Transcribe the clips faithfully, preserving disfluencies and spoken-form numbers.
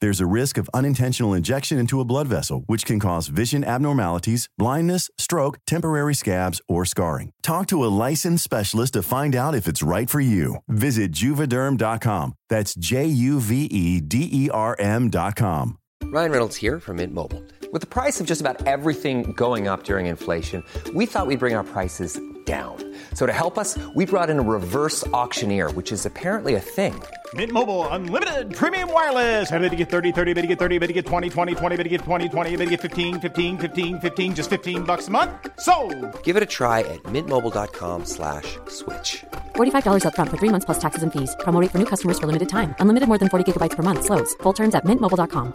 There's a risk of unintentional injection into a blood vessel, which can cause vision abnormalities, blindness, stroke, temporary scabs, or scarring. Talk to a licensed specialist to find out if it's right for you. Visit Juvederm dot com. That's J U V E D E R M dot com. Ryan Reynolds here from Mint Mobile. With the price of just about everything going up during inflation, we thought we'd bring our prices down. So to help us, we brought in a reverse auctioneer, which is apparently a thing. Mint Mobile Unlimited Premium Wireless. How to get thirty, thirty, how to get thirty, how to get twenty, twenty, twenty, how to get twenty, twenty, how to get fifteen, fifteen, fifteen, fifteen, just fifteen bucks a month? Sold! Give it a try at mintmobile.com slash switch. forty-five dollars up front for three months plus taxes and fees. Promo rate for new customers for limited time. Unlimited more than forty gigabytes per month. Slows full terms at mint mobile dot com.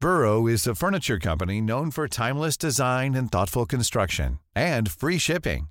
Burrow is a furniture company known for timeless design and thoughtful construction, and free shipping,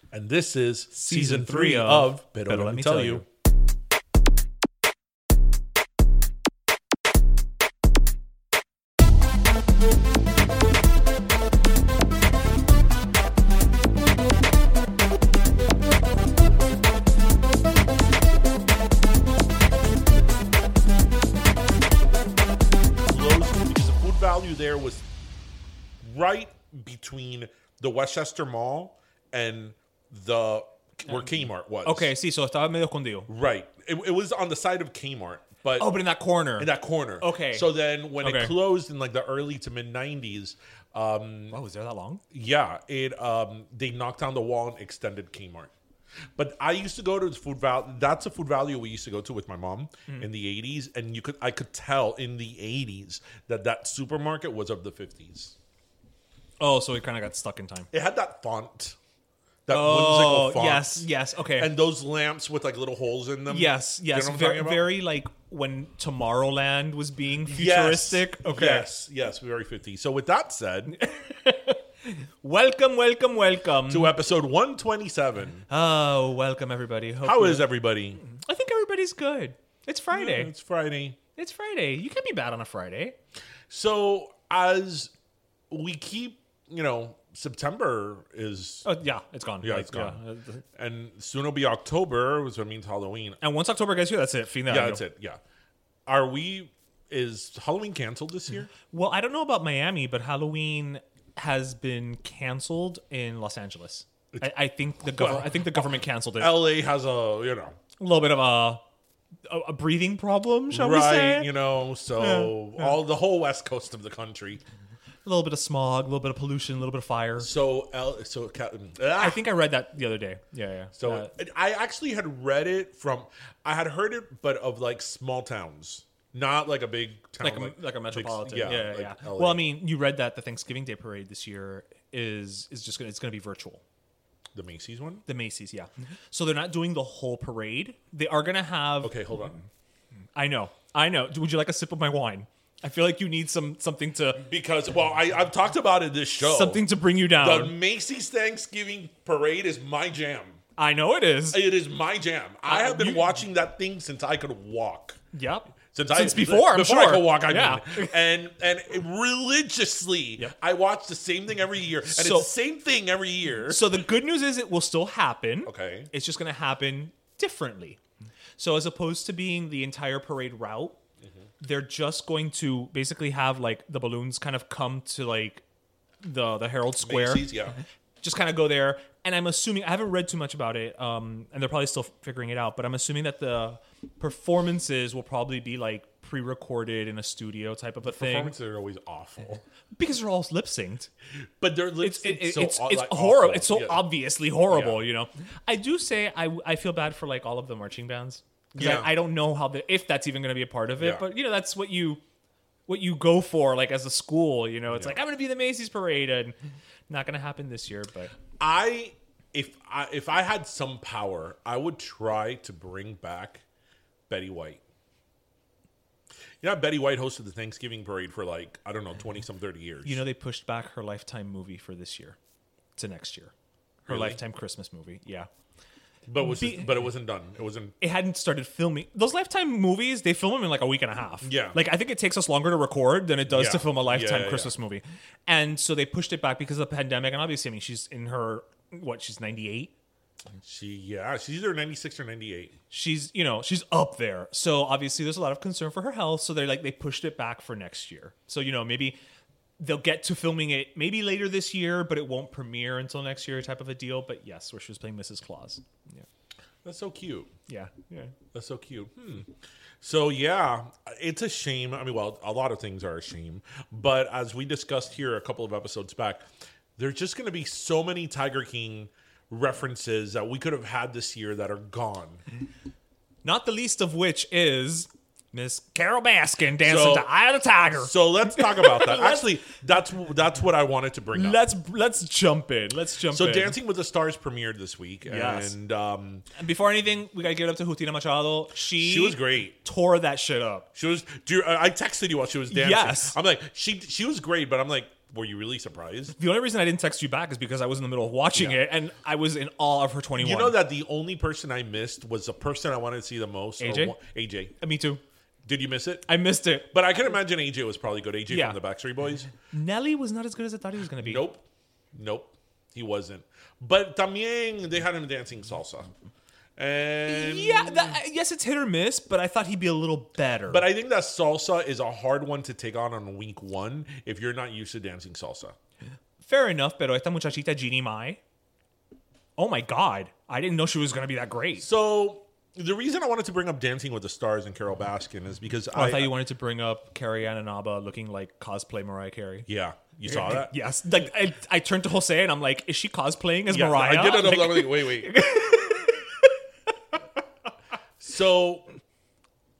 And this is Season three of Pero Let Me Tell You. Because the food value there was right between the Westchester Mall and the where Kmart was. Okay, sí, so estaba medio escondido. Right. It, it was on the side of Kmart. But oh, but in that corner. In that corner. Okay. So then when okay. it closed in like the early to mid-nineties. Um, oh, was there that long? Yeah. It um, they knocked down the wall and extended Kmart. But I used to go to the food value. That's a food value we used to go to with my mom mm. in the eighties. And you could I could tell in the eighties that that supermarket was of the fifties. Oh, so it kind of got stuck in time. It had that font. That oh, whimsical font. Yes, yes, okay. And those lamps with like little holes in them. Yes, yes. You know what I'm very, about? very like when Tomorrowland was being futuristic. Yes, okay. Yes, yes, very fifties. So with that said, welcome, welcome, welcome to episode one twenty-seven. Oh, welcome everybody. Hope How is everybody? I think everybody's good. It's Friday. Yeah, it's Friday. It's Friday. You can't be bad on a Friday. So as we keep. You know, September is... Uh, yeah, it's gone. Yeah, it's gone. Yeah. And soon it'll be October, which means Halloween. And once October gets here, that's it. Final. Yeah, that's it. Yeah. Are we... Is Halloween canceled this year? Well, I don't know about Miami, but Halloween has been canceled in Los Angeles. I, I think the government. Well, I think the government canceled it. L A has a, you know... A little bit of a... A breathing problem, shall right, we say? Right, you know, so... Yeah, yeah. all The whole west coast of the country... A little bit of smog, a little bit of pollution, a little bit of fire. So, uh, so uh, I think I read that the other day. Yeah, yeah. So uh, I actually had read it from, I had heard it, but of like small towns, not like a big town, like a, like, like a metropolitan. Big, yeah, yeah, yeah. Like yeah. Well, I mean, you read that the Thanksgiving Day Parade this year is is just gonna it's gonna be virtual. The Macy's one? The Macy's, yeah. So they're not doing the whole parade. They are gonna have. Okay, hold on. I know, I know. Would you like a sip of my wine? I feel like you need some something to... Because, well, I, I've talked about it this show. Something to bring you down. The Macy's Thanksgiving Parade is my jam. I know it is. It is my jam. I, I have been you, watching that thing since I could walk. Yep. Since, since I, before, I'm before sure. I could walk, I yeah. mean. And, and religiously, yep. I watch the same thing every year. And so, it's the same thing every year. So the good news is it will still happen. Okay. It's just going to happen differently. So as opposed to being the entire parade route, they're just going to basically have like the balloons kind of come to like the the Herald Square. Macy's, yeah. Just kind of go there. And I'm assuming, I haven't read too much about it, um, and they're probably still figuring it out, but I'm assuming that the performances will probably be like pre-recorded in a studio type of a the thing. Performances are always awful. Because they're all lip-synced. But they're lip-synced it's, it, so It's, o- it's like horrible. It's so yeah. obviously horrible, yeah. you know. I do say I I feel bad for like all of the marching bands. Yeah. I, I don't know how the, if that's even going to be a part of it, yeah. but you know, that's what you... what you go for, like, as a school, you know, it's yeah. like, I'm going to be the Macy's parade, and not going to happen this year, but I, if I, if I had some power, I would try to bring back Betty White. You know, Betty White hosted the Thanksgiving parade for like, I don't know, twenty some thirty years. You know, they pushed back her Lifetime movie for this year to next year, her really? Lifetime Christmas movie. Yeah. But was Be- it, but it wasn't done. It wasn't. It hadn't started filming. Those Lifetime movies, they film them in like a week and a half. Yeah. Like I think it takes us longer to record than it does yeah. to film a Lifetime yeah, yeah, Christmas yeah. movie. And so they pushed it back because of the pandemic. And obviously, I mean, she's in her what? She's ninety-eight. She yeah, she's either ninety-six or ninety-eight. She's you know she's up there. So obviously, there's a lot of concern for her health. So they're like they pushed it back for next year. So you know maybe they'll get to filming it maybe later this year, but it won't premiere until next year type of a deal. But yes, where she was playing Missus Claus. Yeah. That's so cute. Yeah. Yeah. That's so cute. Hmm. So yeah, it's a shame. I mean, well, a lot of things are a shame, but as we discussed here a couple of episodes back, there's just going to be so many Tiger King references that we could have had this year that are gone. Not the least of which is... Miss Carole Baskin dancing so, to "Eye of the Tiger." So let's talk about that. Actually, that's that's what I wanted to bring up. Let's let's jump in. Let's jump so in. So Dancing with the Stars premiered this week. Yes. And, um, and before anything, we got to give it up to Justina Machado. She, she was great. Tore that shit up. She was. Do you, I texted you while she was dancing. Yes. I'm like, she she was great, but I'm like, were you really surprised? The only reason I didn't text you back is because I was in the middle of watching yeah. it, and I was in awe of her twenty-one. You know that the only person I missed was the person I wanted to see the most. A J? Or, A J. Uh, me too. Did you miss it? I missed it. But I can imagine A J was probably good. A J yeah. from the Backstreet Boys. Nelly was not as good as I thought he was going to be. Nope. Nope. He wasn't. But también they had him dancing salsa. And yeah. That, yes, it's hit or miss, but I thought he'd be a little better. But I think that salsa is a hard one to take on on week one if you're not used to dancing salsa. Fair enough, pero esta muchachita Jeannie Mai. Oh, my God. I didn't know she was going to be that great. So... the reason I wanted to bring up Dancing with the Stars and Carole Baskin is because oh, I, I thought you wanted to bring up Carrie Ann and Abba looking like cosplay Mariah Carey. Yeah, you saw that. Yes, like I, I turned to Jose and I'm like, is she cosplaying as yeah, Mariah? I did it. Like, I'm like, wait, wait. So,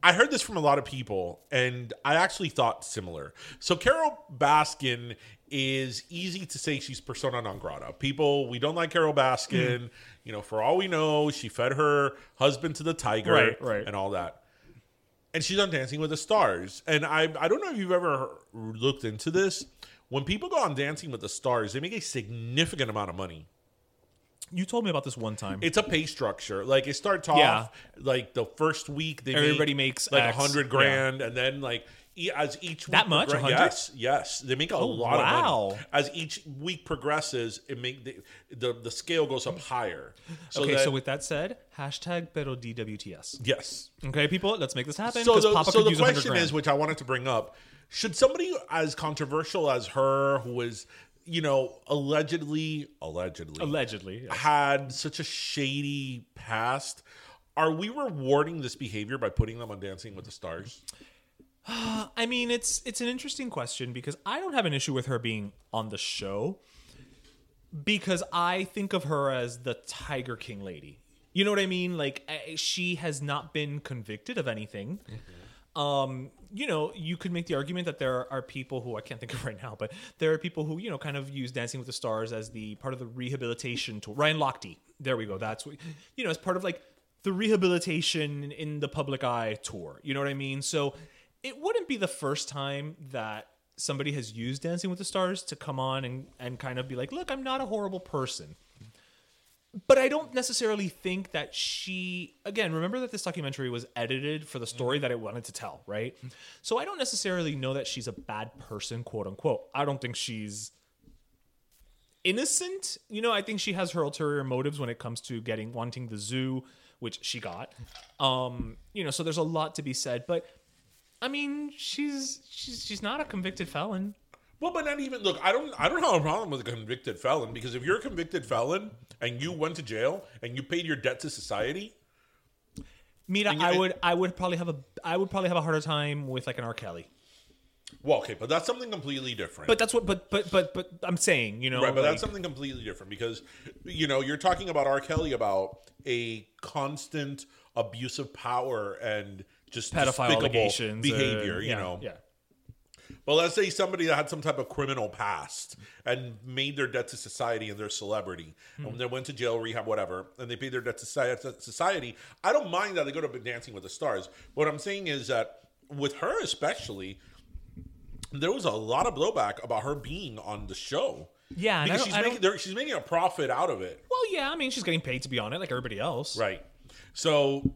I heard this from a lot of people, and I actually thought similar. So, Carole Baskin is easy to say she's persona non grata. People, we don't like Carole Baskin. Mm-hmm. You know, for all we know, she fed her husband to the tiger right, right. and all that. And she's on Dancing with the Stars. And I I don't know if you've ever looked into this. When people go on Dancing with the Stars, they make a significant amount of money. You told me about this one time. It's a pay structure. Like, it starts off, yeah. like, the first week, they everybody make makes like one hundred grand. Yeah. And then, like, as each week... that much? Progr- yes. Yes. They make a oh, lot wow. of money. As each week progresses, it make the, the, the scale goes up higher. So okay, that, so with that said, hashtag pero D W T S. Yes. Okay, people, let's make this happen. So the, Papa so the question is, which I wanted to bring up, should somebody as controversial as her, who is... you know, allegedly, allegedly, allegedly yes. had such a shady past. Are we rewarding this behavior by putting them on Dancing with the Stars? I mean, it's it's an interesting question because I don't have an issue with her being on the show because I think of her as the Tiger King lady. You know what I mean? Like, she has not been convicted of anything. Mm-hmm. Um You know, you could make the argument that there are people who I can't think of right now, but there are people who, you know, kind of use Dancing with the Stars as the part of the rehabilitation tool. Ryan Lochte. There we go. That's what, you know, as part of like the rehabilitation in the public eye tour. You know what I mean? So it wouldn't be the first time that somebody has used Dancing with the Stars to come on and, and kind of be like, look, I'm not a horrible person. But I don't necessarily think that she... again, remember that this documentary was edited for the story that it wanted to tell, right? So I don't necessarily know that she's a bad person, quote unquote. I don't think she's innocent. You know, I think she has her ulterior motives when it comes to getting wanting the zoo, which she got. Um, you know, so there's a lot to be said. But I mean, she's she's she's not a convicted felon. Well, but not even look. I don't. I don't have a problem with a convicted felon, because if you're a convicted felon and you went to jail and you paid your debt to society, Mita, you, I would. I would probably have a. I would probably have a harder time with like an R. Kelly. Well, okay, but that's something completely different. But that's what. But but but but I'm saying, you know, right? But like, that's something completely different, because you know you're talking about R. Kelly, about a constant abuse of power and just pedophile allegations, behavior. Uh, yeah, you know, yeah. Well, let's say somebody that had some type of criminal past and made their debt to society and their celebrity. Mm. And they went to jail, rehab, whatever, and they paid their debt to society. I don't mind that they go to Dancing with the Stars. What I'm saying is that with her especially, there was a lot of blowback about her being on the show. Yeah. Because she's making, she's making a profit out of it. Well, yeah. I mean, she's getting paid to be on it like everybody else. Right. So, you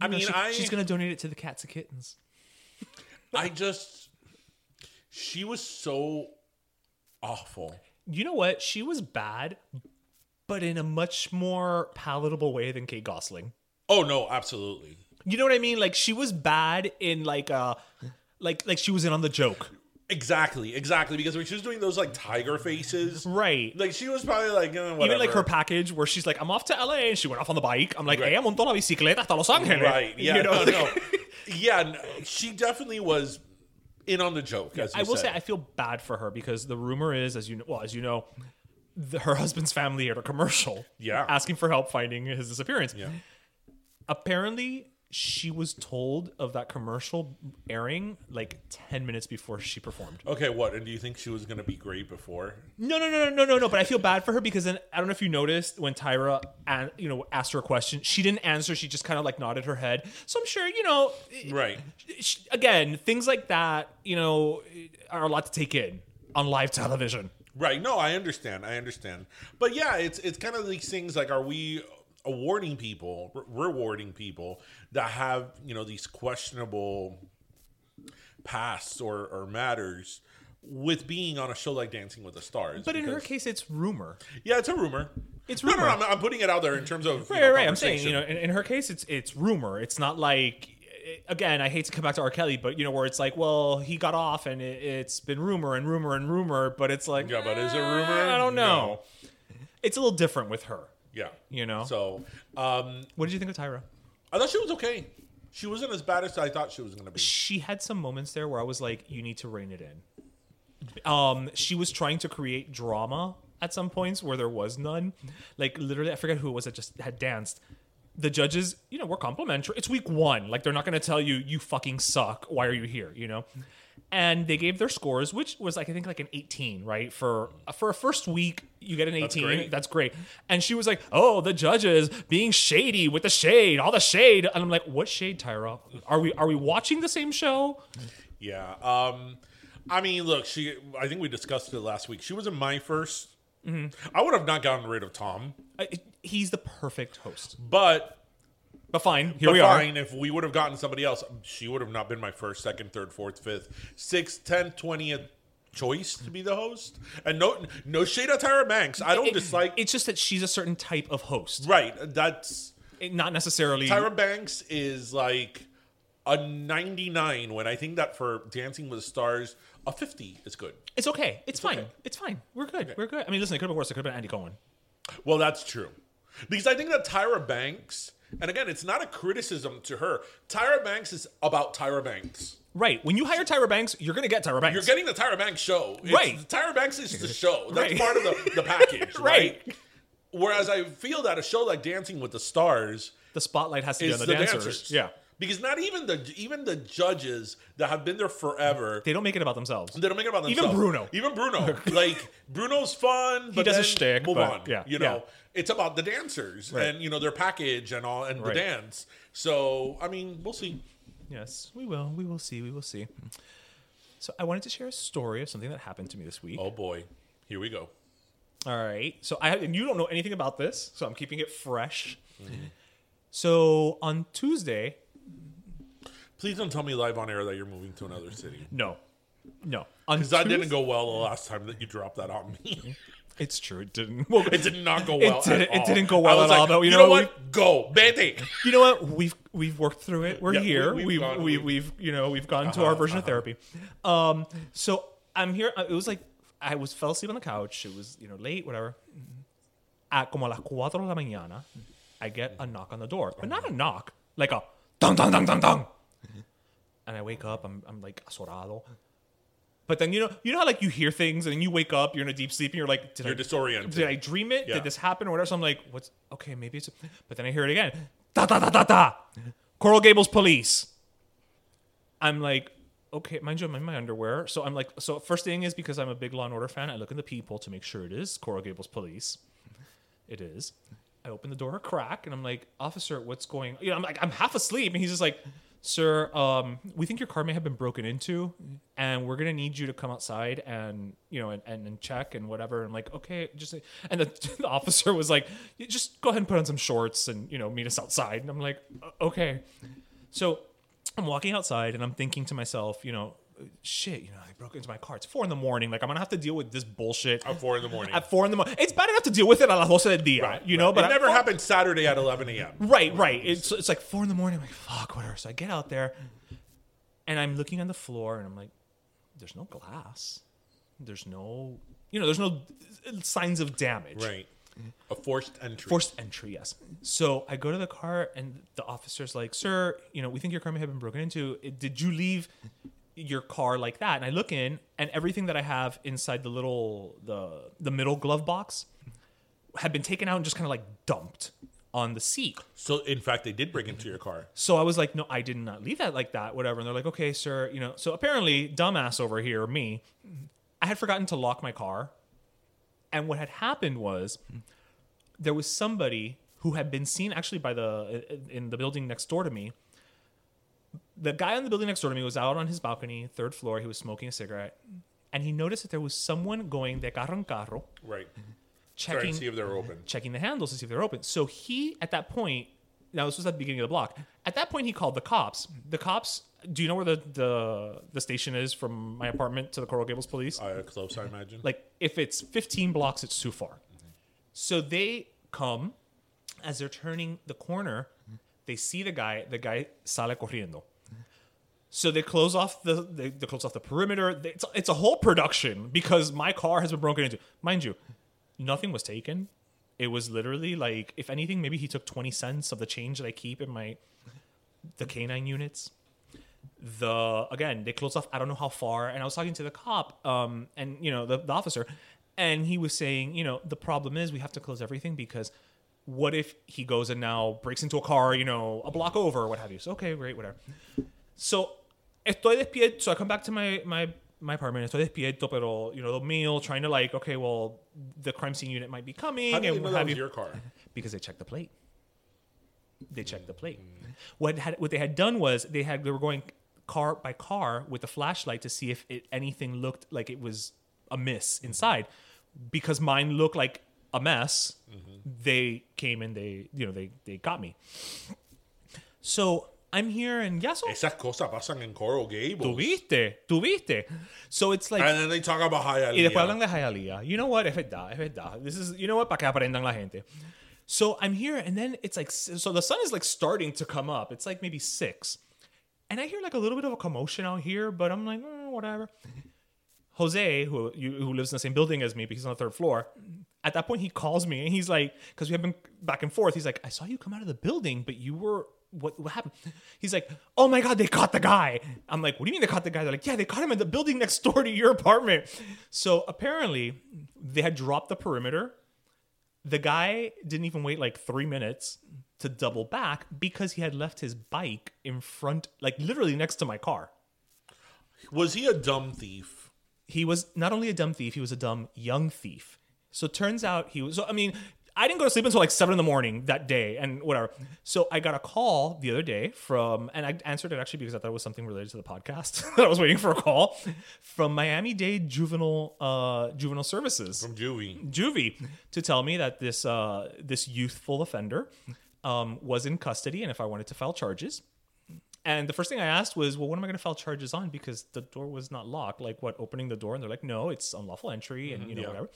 I know, mean, she, I... she's going to donate it to the Cats and Kittens. I just... She was so awful. You know what? She was bad, but in a much more palatable way than Kate Gosling. Oh, no, absolutely. You know what I mean? Like, she was bad in, like, uh, like like she was in on the joke. Exactly, exactly. Because when she was doing those, like, tiger faces. Right. Like, she was probably like, eh, whatever. Even, like, her package where she's like, I'm off to L A, and she went off on the bike. I'm like, right. Hey, I'm on la bicicleta hasta Los Angeles. Right, yeah, you know? no, no. yeah, no, she definitely was... in on the joke, as yeah, I will said. say, I feel bad for her, because the rumor is, as you know, well, as you know, the, her husband's family had a commercial, yeah, asking for help finding his disappearance. Yeah. Apparently, she was told of that commercial airing like ten minutes before she performed. Okay, what? And do you think she was going to be great before? No, no, no, no, no, no, no. But I feel bad for her, because then I don't know if you noticed when Tyra, an, you know, asked her a question, she didn't answer. She just kind of like nodded her head. So I'm sure, you know, right. She, again, things like that, you know, are a lot to take in on live television. Right. No, I understand. I understand. But yeah, it's it's kind of these things like, are we awarding people, re- rewarding people that have, you know, these questionable pasts or, or matters with being on a show like Dancing with the Stars? But because, in her case, it's rumor. Yeah, it's a rumor. It's rumor. No, no, no I'm, I'm putting it out there in terms of right, you know, right. I'm saying, you know, in, in her case, it's it's rumor. It's not like, again, I hate to come back to R. Kelly, but you know, where it's like, well, he got off, and it, it's been rumor and rumor and rumor, but it's like, yeah, but is it rumor? I don't know. No. It's a little different with her. Yeah. You know? So, um, what did you think of Tyra? I thought she was okay. She wasn't as bad as I thought she was going to be. She had some moments there where I was like, you need to rein it in. Um, she was trying to create drama at some points where there was none. Like, literally, I forget who it was that just had danced. The judges, you know, were complimentary. It's week one. Like, they're not going to tell you, you fucking suck. Why are you here? You know? And they gave their scores, which was, like, I think, like an eighteen, right? For for a first week, you get an eighteen. That's great. That's great. And she was like, oh, the judges being shady with the shade, all the shade. And I'm like, what shade, Tyra? Are we are we watching the same show? Yeah. Um, I mean, look, she. I think we discussed it last week. She was in my first. Mm-hmm. I would have not gotten rid of Tom. I, he's the perfect host. But... But fine, here but we fine, are. If we would have gotten somebody else, she would have not been my first, second, third, fourth, fifth, sixth, tenth, twentieth choice to be the host. And no, no shade at Tyra Banks. I don't it, dislike. It's just that she's a certain type of host, right? That's it, not necessarily. Tyra Banks is like a ninety-nine. When I think that for Dancing with the Stars, a fifty is good. It's okay. It's, it's fine. Okay. It's fine. We're good. Okay. We're good. I mean, listen, it could have been worse. It could have been Andy Cohen. Well, that's true, because I think that Tyra Banks. And again, it's not a criticism to her. Tyra Banks is about Tyra Banks. Right. When you hire Tyra Banks, you're going to get Tyra Banks. You're getting the Tyra Banks show. It's, right. Tyra Banks is the show. That's right. Part of the, the package. Right. Right. Whereas I feel that a show like Dancing with the Stars... The spotlight has to be on the, the dancers. dancers. Yeah. Because not even the even the judges that have been there forever... They don't make it about themselves. They don't make it about themselves. Even Bruno. Even Bruno. Like, Bruno's fun, but he does then a shtick, move but, on. Yeah, you know? Yeah. It's about the dancers, right. And, you know, their package and all, and right. The dance. So, I mean, we'll see. Yes, we will. We will see. We will see. So I wanted to share a story of something that happened to me this week. Oh, boy. Here we go. All right. So I have, and you don't know anything about this, so I'm keeping it fresh. Mm-hmm. So on Tuesday... Please don't tell me live on air that you're moving to another city. No. No. Because that didn't go well the last time that you dropped that on me. It's true. It didn't. Well, it did not go well. It didn't, at all. It didn't go well at like, all. Though you, you know, know what? We, go, baby. You know what? We've we've worked through it. We're yeah, here. We, we've we've, gone, we, we've you know we've gone uh-huh, to our version uh-huh. of therapy. Um. So I'm here. It was like I was fell asleep on the couch. It was you know late, whatever. At como a las cuatro de la mañana, I get a knock on the door, but not a knock, like a dong dong dong dong dong. And I wake up. I'm I'm like asorado. But then, you know, you know how, like, you hear things and then you wake up, you're in a deep sleep, and you're like, did you're I, disoriented. Did I dream it? Yeah. Did this happen or whatever? So I'm like, what's, okay, maybe it's, but then I hear it again. Da, da, da, da, da. Coral Gables police. I'm like, okay, mind you, I'm in my underwear. So I'm like, so first thing is because I'm a big Law and Order fan, I look in the people to make sure it is Coral Gables police. It is. I open the door a crack and I'm like, officer, what's going on? You know, I'm like, I'm half asleep. And he's just like, sir, um, we think your car may have been broken into, and we're gonna need you to come outside and you know and, and, and check and whatever. And like, okay, just and the, the officer was like, just go ahead and put on some shorts and you know meet us outside. And I'm like, okay. So I'm walking outside and I'm thinking to myself, you know, shit, you know, they broke into my car. It's four in the morning. Like I'm gonna have to deal with this bullshit. At four in the morning. At four in the morning, it's bad enough to deal with it at las doce del día, right, you know. Right. But it never four- happened Saturday at eleven a.m. Right, right. It's it's like four in the morning. I'm like, fuck, whatever. So I get out there, and I'm looking on the floor, and I'm like, there's no glass. There's no, you know, there's no signs of damage. Right. A forced entry. Forced entry, yes. So I go to the car, and the officer's like, sir, you know, we think your car may have been broken into. Did you leave your car like that? And I look in, and everything that I have inside the little the the middle glove box had been taken out and just kind of like dumped on the seat. So in fact they did break into your car. So I was like, no, I did not leave that like that, whatever. And they're like, okay, sir, you know. So apparently dumbass over here, me, I had forgotten to lock my car, and what had happened was there was somebody who had been seen actually by the in the building next door to me. The guy on the building next door to me was out on his balcony, third floor. He was smoking a cigarette. And he noticed that there was someone going de carro en carro. Right. Checking, trying to see if they're open. Checking the handles to see if they're open. So he, at that point, now this was at the beginning of the block. At that point, he called the cops. The cops, do you know where the the, the station is from my apartment to the Coral Gables police? Uh, close, I imagine. Like, if it's fifteen blocks, it's too far. Mm-hmm. So they come. As they're turning the corner, they see the guy. The guy sale corriendo. So they close off the they, they close off the perimeter. They, it's, it's a whole production because my car has been broken into. Mind you, nothing was taken. It was literally like, if anything, maybe he took twenty cents of the change that I keep in my the canine units. The again, they close off. I don't know how far. And I was talking to the cop, um, and you know the, the officer, and he was saying, you know, the problem is we have to close everything because what if he goes and now breaks into a car, you know, a block over or what have you? So okay, great, whatever. So. Estoy despierto. So I come back to my, my, my apartment. Estoy despierto, pero, you know, the meal, trying to like, okay, well, the crime scene unit might be coming. How do you and know that was your car? Because they checked the plate. They checked the plate. What had what they had done was they had they were going car by car with a flashlight to see if it, anything looked like it was amiss inside. Because mine looked like a mess. Mm-hmm. They came and they, you know, they they got me. So. I'm here and yes. Esas cosas pasan en Coral Gables. Tuviste, tuviste. So it's like. And then they talk about Hialeah. Y después hablan de Hialeah. You know what? Es verdad, es verdad. This is, you know what? Para que aprendan la gente. So I'm here and then it's like, so the sun is like starting to come up. It's like maybe six. And I hear like a little bit of a commotion out here, but I'm like, mm, whatever. Jose, who who lives in the same building as me, because he's on the third floor, at that point he calls me and he's like, because we have been back and forth, he's like, I saw you come out of the building, but you were. What, what happened? He's like, oh my God, they caught the guy. I'm like, what do you mean they caught the guy? They're like, yeah, they caught him in the building next door to your apartment. So apparently they had dropped the perimeter. The guy didn't even wait like three minutes to double back because he had left his bike in front, like literally next to my car. Was he a dumb thief? He was not only a dumb thief, he was a dumb young thief. So turns out he was, so, I mean, I didn't go to sleep until like seven in the morning that day and whatever. So I got a call the other day from, and I answered it actually because I thought it was something related to the podcast that I was waiting for a call from Miami-Dade Juvenile uh, Juvenile Services. From Juvie. Juvie to tell me that this uh, this youthful offender um, was in custody and if I wanted to file charges. And the first thing I asked was, well, what am I going to file charges on? Because the door was not locked. Like, what, opening the door? And they're like, no, it's unlawful entry and, mm-hmm, you know, yeah. whatever.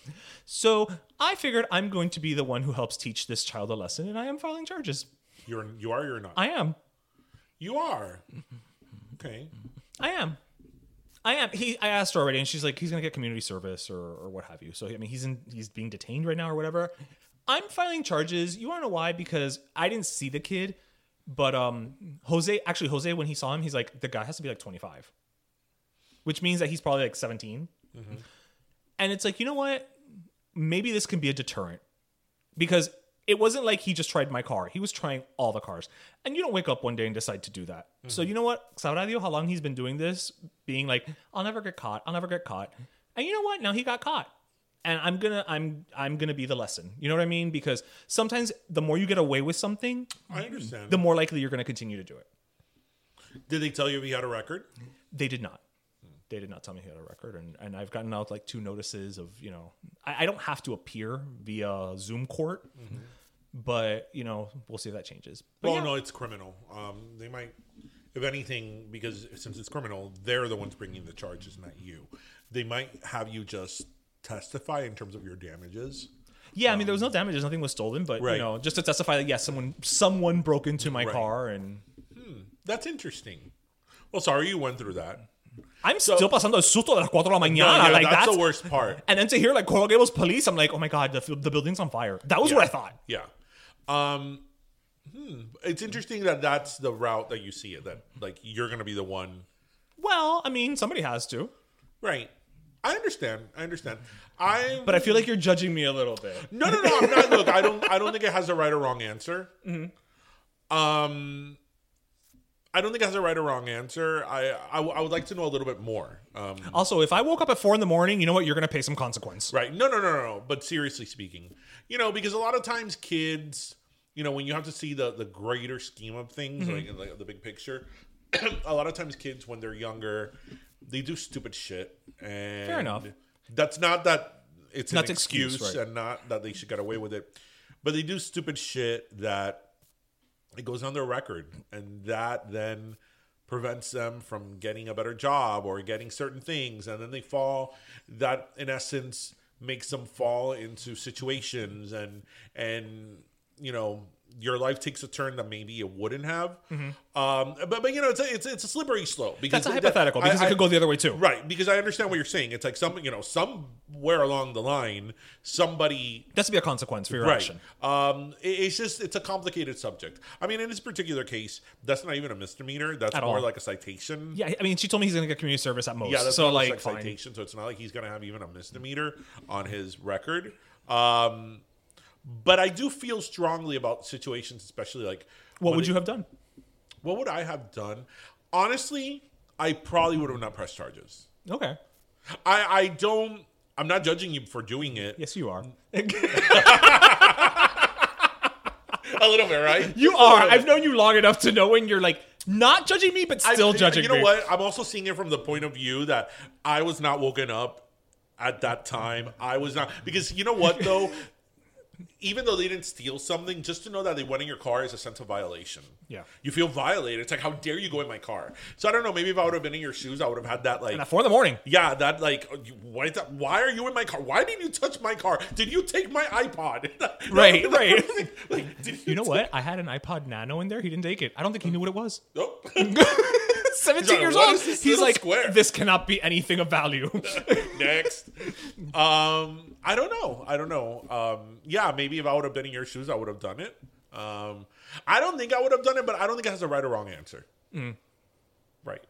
So I figured I'm going to be the one who helps teach this child a lesson, and I am filing charges. You're, you are or you're not? I am. You are? Okay. I am. I am. He. I asked her already, and she's like, he's going to get community service or, or what have you. So, I mean, he's in, he's being detained right now or whatever. I'm filing charges. You want to know why? Because I didn't see the kid. But um, Jose, actually, Jose, when he saw him, he's like, the guy has to be like twenty-five, which means that he's probably like seventeen. Mm-hmm. And it's like, you know what? Maybe this can be a deterrent, because it wasn't like he just tried my car. He was trying all the cars. And you don't wake up one day and decide to do that. Mm-hmm. So you know what? Sabradio, how long he's been doing this, being like, I'll never get caught. I'll never get caught. And you know what? Now he got caught. And I'm gonna, I'm, I'm gonna be the lesson. You know what I mean? Because sometimes the more you get away with something, I understand, the more likely you're gonna continue to do it. Did they tell you he had a record? They did not. They did not tell me he had a record, and, and I've gotten out like two notices of, you know, I, I don't have to appear via Zoom court, mm-hmm, but you know, we'll see if that changes. But well, yeah. no, it's criminal. Um, they might, if anything, because since it's criminal, they're the ones bringing the charges, not you. They might have you just testify in terms of your damages. Yeah, um, I mean, there was no damages. Nothing was stolen, but, right. you know, just to testify that, yes, someone someone broke into my right. car. and hmm, That's interesting. Well, sorry you went through that. I'm so, still pasando el susto de las cuatro de la mañana. No, yeah, like, that's, that's the worst part. And then to hear, like, Coral Gables police, I'm like, oh, my God, the, the building's on fire. That was yeah. what I thought. Yeah. Um, hmm. It's interesting that that's the route that you see it, that, like, you're going to be the one. Well, I mean, somebody has to. Right. I understand. I understand. I but I feel like you're judging me a little bit. No, no, no. I'm not. Look, I don't. I don't think it has a right or wrong answer. Mm-hmm. Um, I don't think it has a right or wrong answer. I, I, I would like to know a little bit more. Um, also, if I woke up at four in the morning, you know what? You're going to pay some consequence, right? No, no, no, no, no. But seriously speaking, you know, because a lot of times kids, you know, when you have to see the the greater scheme of things, mm-hmm. like, like the big picture, a lot of times kids when they're younger, they do stupid shit. And fair enough. That's not that it's not an excuse, excuse right. and not that they should get away with it. But they do stupid shit that it goes on their record. And that then prevents them from getting a better job or getting certain things. And then they fall. That, in essence, makes them fall into situations. And, and you know, your life takes a turn that maybe it wouldn't have. Mm-hmm. Um, but, but you know, it's a, it's, it's a slippery slope. Because that's a hypothetical, that, because I, it could go the other way too. Right, because I understand what you're saying. It's like, some, you know, somewhere along the line, somebody... That's to be a consequence for your right. action. Um, it, it's just, it's a complicated subject. I mean, in this particular case, that's not even a misdemeanor. That's at more all. like a citation. Yeah, I mean, she told me he's going to get community service at most. Yeah, that's so like, like citation. So it's not like he's going to have even a misdemeanor on his record. Um... But I do feel strongly about situations, especially like... What would it, you have done? What would I have done? Honestly, I probably would have not pressed charges. Okay. I, I don't... I'm not judging you for doing it. Yes, you are. A little bit, right? You are. I've known you long enough to know when you're like... Not judging me, but still I, judging me. You know me. What? I'm also seeing it from the point of view that I was not woken up at that time. I was not... Because you know what, though... Even though they didn't steal something, just to know that they went in your car is a sense of violation. Yeah. You feel violated. It's like, how dare you go in my car? So I don't know. Maybe if I would have been in your shoes, I would have had that like... And at four in the morning. Yeah. That like, why, that, why are you in my car? Why did you touch my car? Did you take my iPod? Right, that, right. That, like, did you you know take- what? I had an iPod Nano in there. He didn't take it. I don't think he knew what it was. Nope. seventeen years old. He's like, square? This cannot be anything of value. Next. Um, I don't know. I don't know. Um, yeah, maybe if I would have been in your shoes, I would have done it. Um, I don't think I would have done it, but I don't think it has a right or wrong answer. Mm. Right.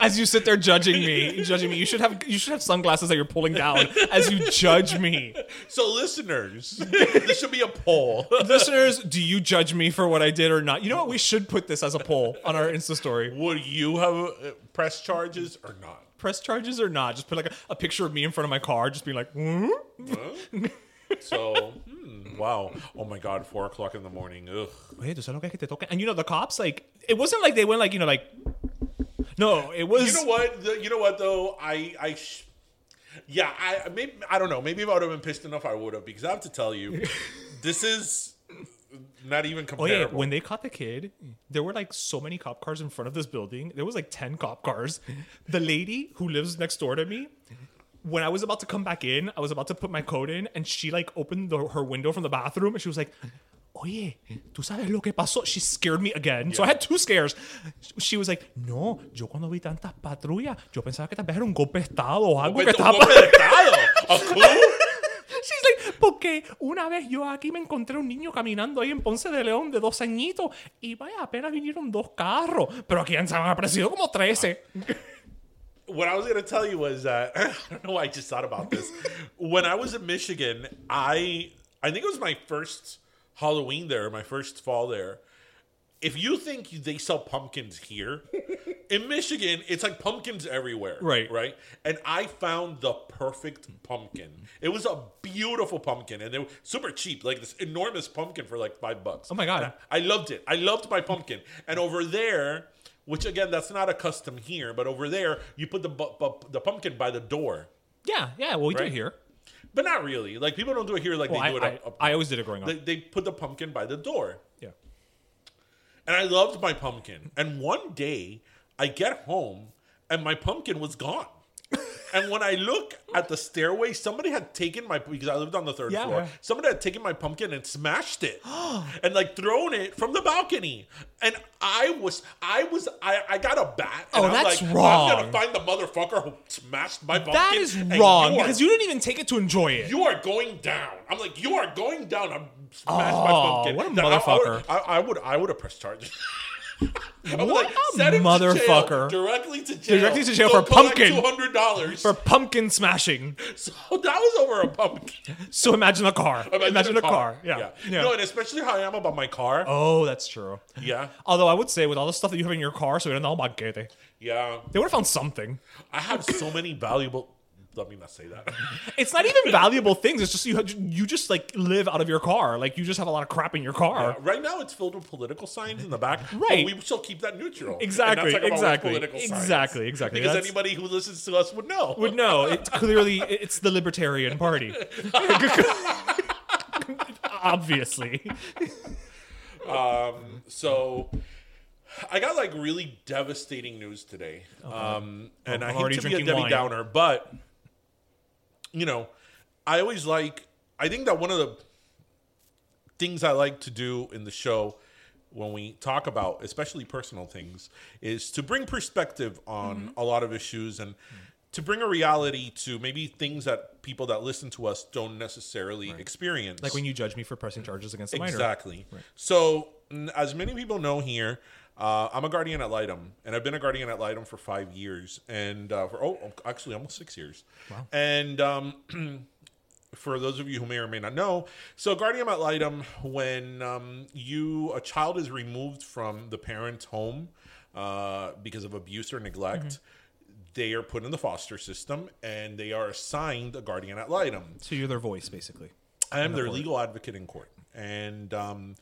As you sit there judging me, judging me, you should have you should have sunglasses that you're pulling down as you judge me. So listeners, this should be a poll. Listeners, do you judge me for what I did or not? You know what? We should put this as a poll on our Insta story. Would you have pressed charges or not? Press charges or not? Just put like a, a picture of me in front of my car, just be like, hmm? Huh? So, hmm, wow. Oh my God, four o'clock in the morning. Ugh. And you know, the cops, like, it wasn't like they went like, you know, like, no, it was. You know what? The, you know what though? I, I, sh- yeah, I, maybe I don't know. Maybe if I would have been pissed enough, I would have, because I have to tell you, this is not even comparable. Oh, yeah. When they caught the kid, there were like so many cop cars in front of this building. There was like ten cop cars. The lady who lives next door to me, when I was about to come back in, I was about to put my coat in, and she like opened the, her window from the bathroom, and she was like, oye, ¿tú sabes lo que pasó? She scared me again. Yeah. So I had two scares. She was like, no, yo cuando vi tantas patrullas, yo pensaba que tal vez era un golpe de estado o algo que estaba... Un golpe de estado? A clue? She's like, porque una vez yo aquí me encontré un niño caminando ahí en Ponce de León de dos añitos, y vaya, apenas vinieron dos carros, pero aquí han aparecido como trece. What I was going to tell you was, uh, I don't know why I just thought about this. When I was in Michigan, I I think it was my first Halloween there, my first fall there. If you think they sell pumpkins here, in Michigan, it's like pumpkins everywhere. Right. Right? And I found the perfect pumpkin. It was a beautiful pumpkin, and they were super cheap, like this enormous pumpkin for like five bucks. Oh, my God. I, I loved it. I loved my pumpkin. And over there... Which, again, that's not a custom here. But over there, you put the bu- bu- the pumpkin by the door. Yeah, yeah. Well, we right? do it here. But not really. Like, people don't do it here like well, they do I, it up, up I always did it growing up. They, they put the pumpkin by the door. Yeah. And I loved my pumpkin. And one day, I get home, and my pumpkin was gone. And when I look at the stairway, somebody had taken my... Because I lived on the third yeah, floor. Yeah. Somebody had taken my pumpkin and smashed it. And, like, thrown it from the balcony. And... I was, I was, I, I got a bat. And oh, I'm that's like, wrong. I'm going to find the motherfucker who smashed my pumpkin. That is wrong, you are, because you didn't even take it to enjoy it. You are going down. I'm like, you are going down. I'm smashed oh, my pumpkin. What a now, motherfucker. I, I, I would, I would have pressed charges. I what like, a send him motherfucker. To jail, directly to jail. Directly to jail so for pumpkin. two hundred dollars. For pumpkin smashing. So that was over a pumpkin. So imagine a car. Imagine, imagine a, a car. car. Yeah. Yeah. yeah. No, and especially how I am about my car. Oh, that's true. Yeah. Although I would say with all the stuff that you have in your car, so we don't know about Gete. Yeah. They would have found something. I have so many valuable... Let me not say that. It's not even valuable things. It's just you you just like live out of your car. Like you just have a lot of crap in your car. Yeah. Right now it's filled with political signs in the back. Right. But we still keep that neutral. Exactly. About exactly. Political exactly. Signs. Exactly. Because That's, anybody who listens to us would know. Would know. It clearly it's the Libertarian Party. Obviously. Um, so I got like really devastating news today. Okay. Um, and I'm I hate to be a Debbie wine. Downer, but you know, I always like, I think that one of the things I like to do in the show when we talk about, especially personal things, is to bring perspective on mm-hmm. a lot of issues and mm-hmm. to bring a reality to maybe things that people that listen to us don't necessarily right. experience. Like when you judge me for pressing charges against a minor. Exactly. Right. So as many people know here, Uh, I'm a guardian ad litem, and I've been a guardian ad litem for five years, and uh, for oh, actually almost six years. Wow! And um, for those of you who may or may not know, so guardian ad litem, when um, you a child is removed from the parent's home uh, because of abuse or neglect, mm-hmm. they are put in the foster system, and they are assigned a guardian ad litem. So you're their voice, basically. I am their court. legal advocate in court, and. Um,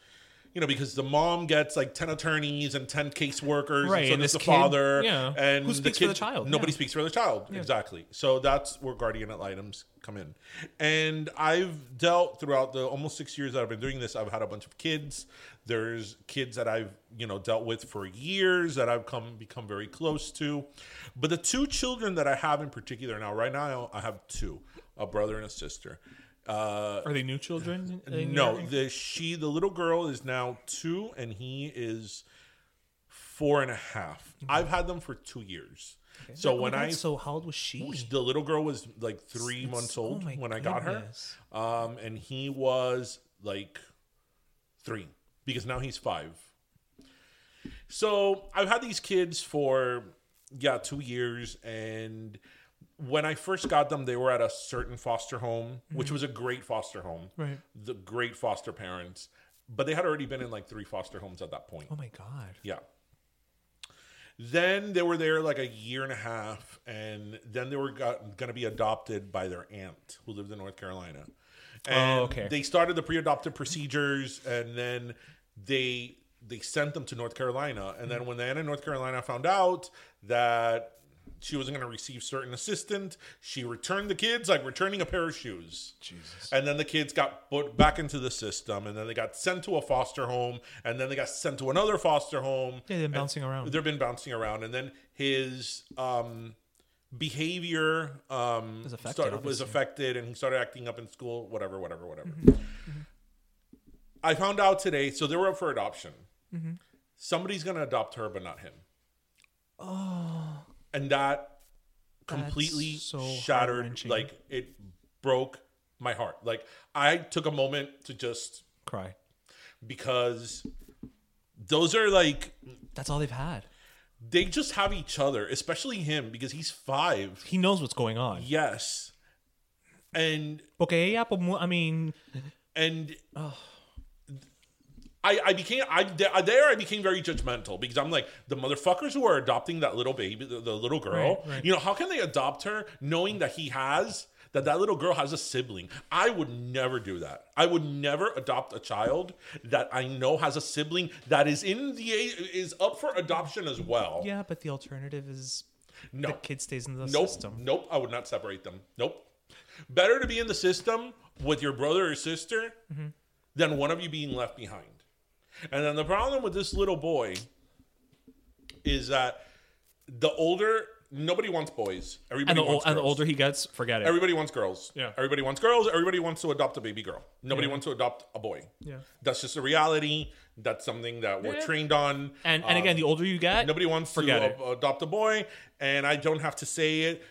You know, because the mom gets like ten attorneys and ten caseworkers, right? And so and there's the kid, father, yeah. and who speaks the kid, for the child? Nobody yeah. speaks for the child, yeah. exactly. So that's where guardian ad litems come in. And I've dealt throughout the almost six years that I've been doing this. I've had a bunch of kids. There's kids that I've you know dealt with for years that I've come become very close to. But the two children that I have in particular now, right now, I have two, a brother and a sister. Uh, Are they new children? They no, new? the she, the little girl is now two, and he is four and a half. Mm-hmm. I've had them for two years. Okay. So oh when I so how old was she? The little girl was like three it's, months old oh when I got goodness. her, um, and he was like three because now he's five. So I've had these kids for yeah two years and. When I first got them, they were at a certain foster home, mm-hmm. which was a great foster home. Right. The great foster parents. But they had already been in like three foster homes at that point. Oh, my God. Yeah. Then they were there like a year and a half. And then they were got, going to be adopted by their aunt who lived in North Carolina. And oh, okay. They started the pre-adoptive procedures. And then they they sent them to North Carolina. And mm-hmm. then when the aunt in North Carolina found out that... She wasn't going to receive certain assistance. She returned the kids like returning a pair of shoes. Jesus. And then the kids got put back into the system, and then they got sent to a foster home, and then they got sent to another foster home. Yeah, they've been bouncing around. They've been bouncing around. And then his um, behavior um, was, affected, started, was affected, and he started acting up in school, whatever, whatever, whatever. Mm-hmm. Mm-hmm. I found out today, so they were up for adoption. Mm-hmm. Somebody's going to adopt her, but not him. Oh. And that completely so shattered, like it broke my heart. Like I took a moment to just cry because those are like, that's all they've had. They just have each other, especially him because he's five. He knows what's going on. Yes. And okay. I mean, and oh. I, I became I there. I became very judgmental because I'm like the motherfuckers who are adopting that little baby, the, the little girl. Right, right. You know, how can they adopt her knowing that he has that that little girl has a sibling? I would never do that. I would never adopt a child that I know has a sibling that is in the is up for adoption as well. Yeah, but the alternative is no. The kid stays in the nope, system. Nope, I would not separate them. Nope. Better to be in the system with your brother or sister mm-hmm. than one of you being left behind. And then the problem with this little boy is that the older, nobody wants boys. Everybody and the, wants girls. And the older he gets, forget it. Everybody wants girls. Yeah. Everybody wants girls. Everybody wants to adopt a baby girl. Nobody yeah. wants to adopt a boy. Yeah. That's just a reality. That's something that we're yeah. trained on. And um, and again, the older you get, nobody wants to it. adopt a boy. And I don't have to say it.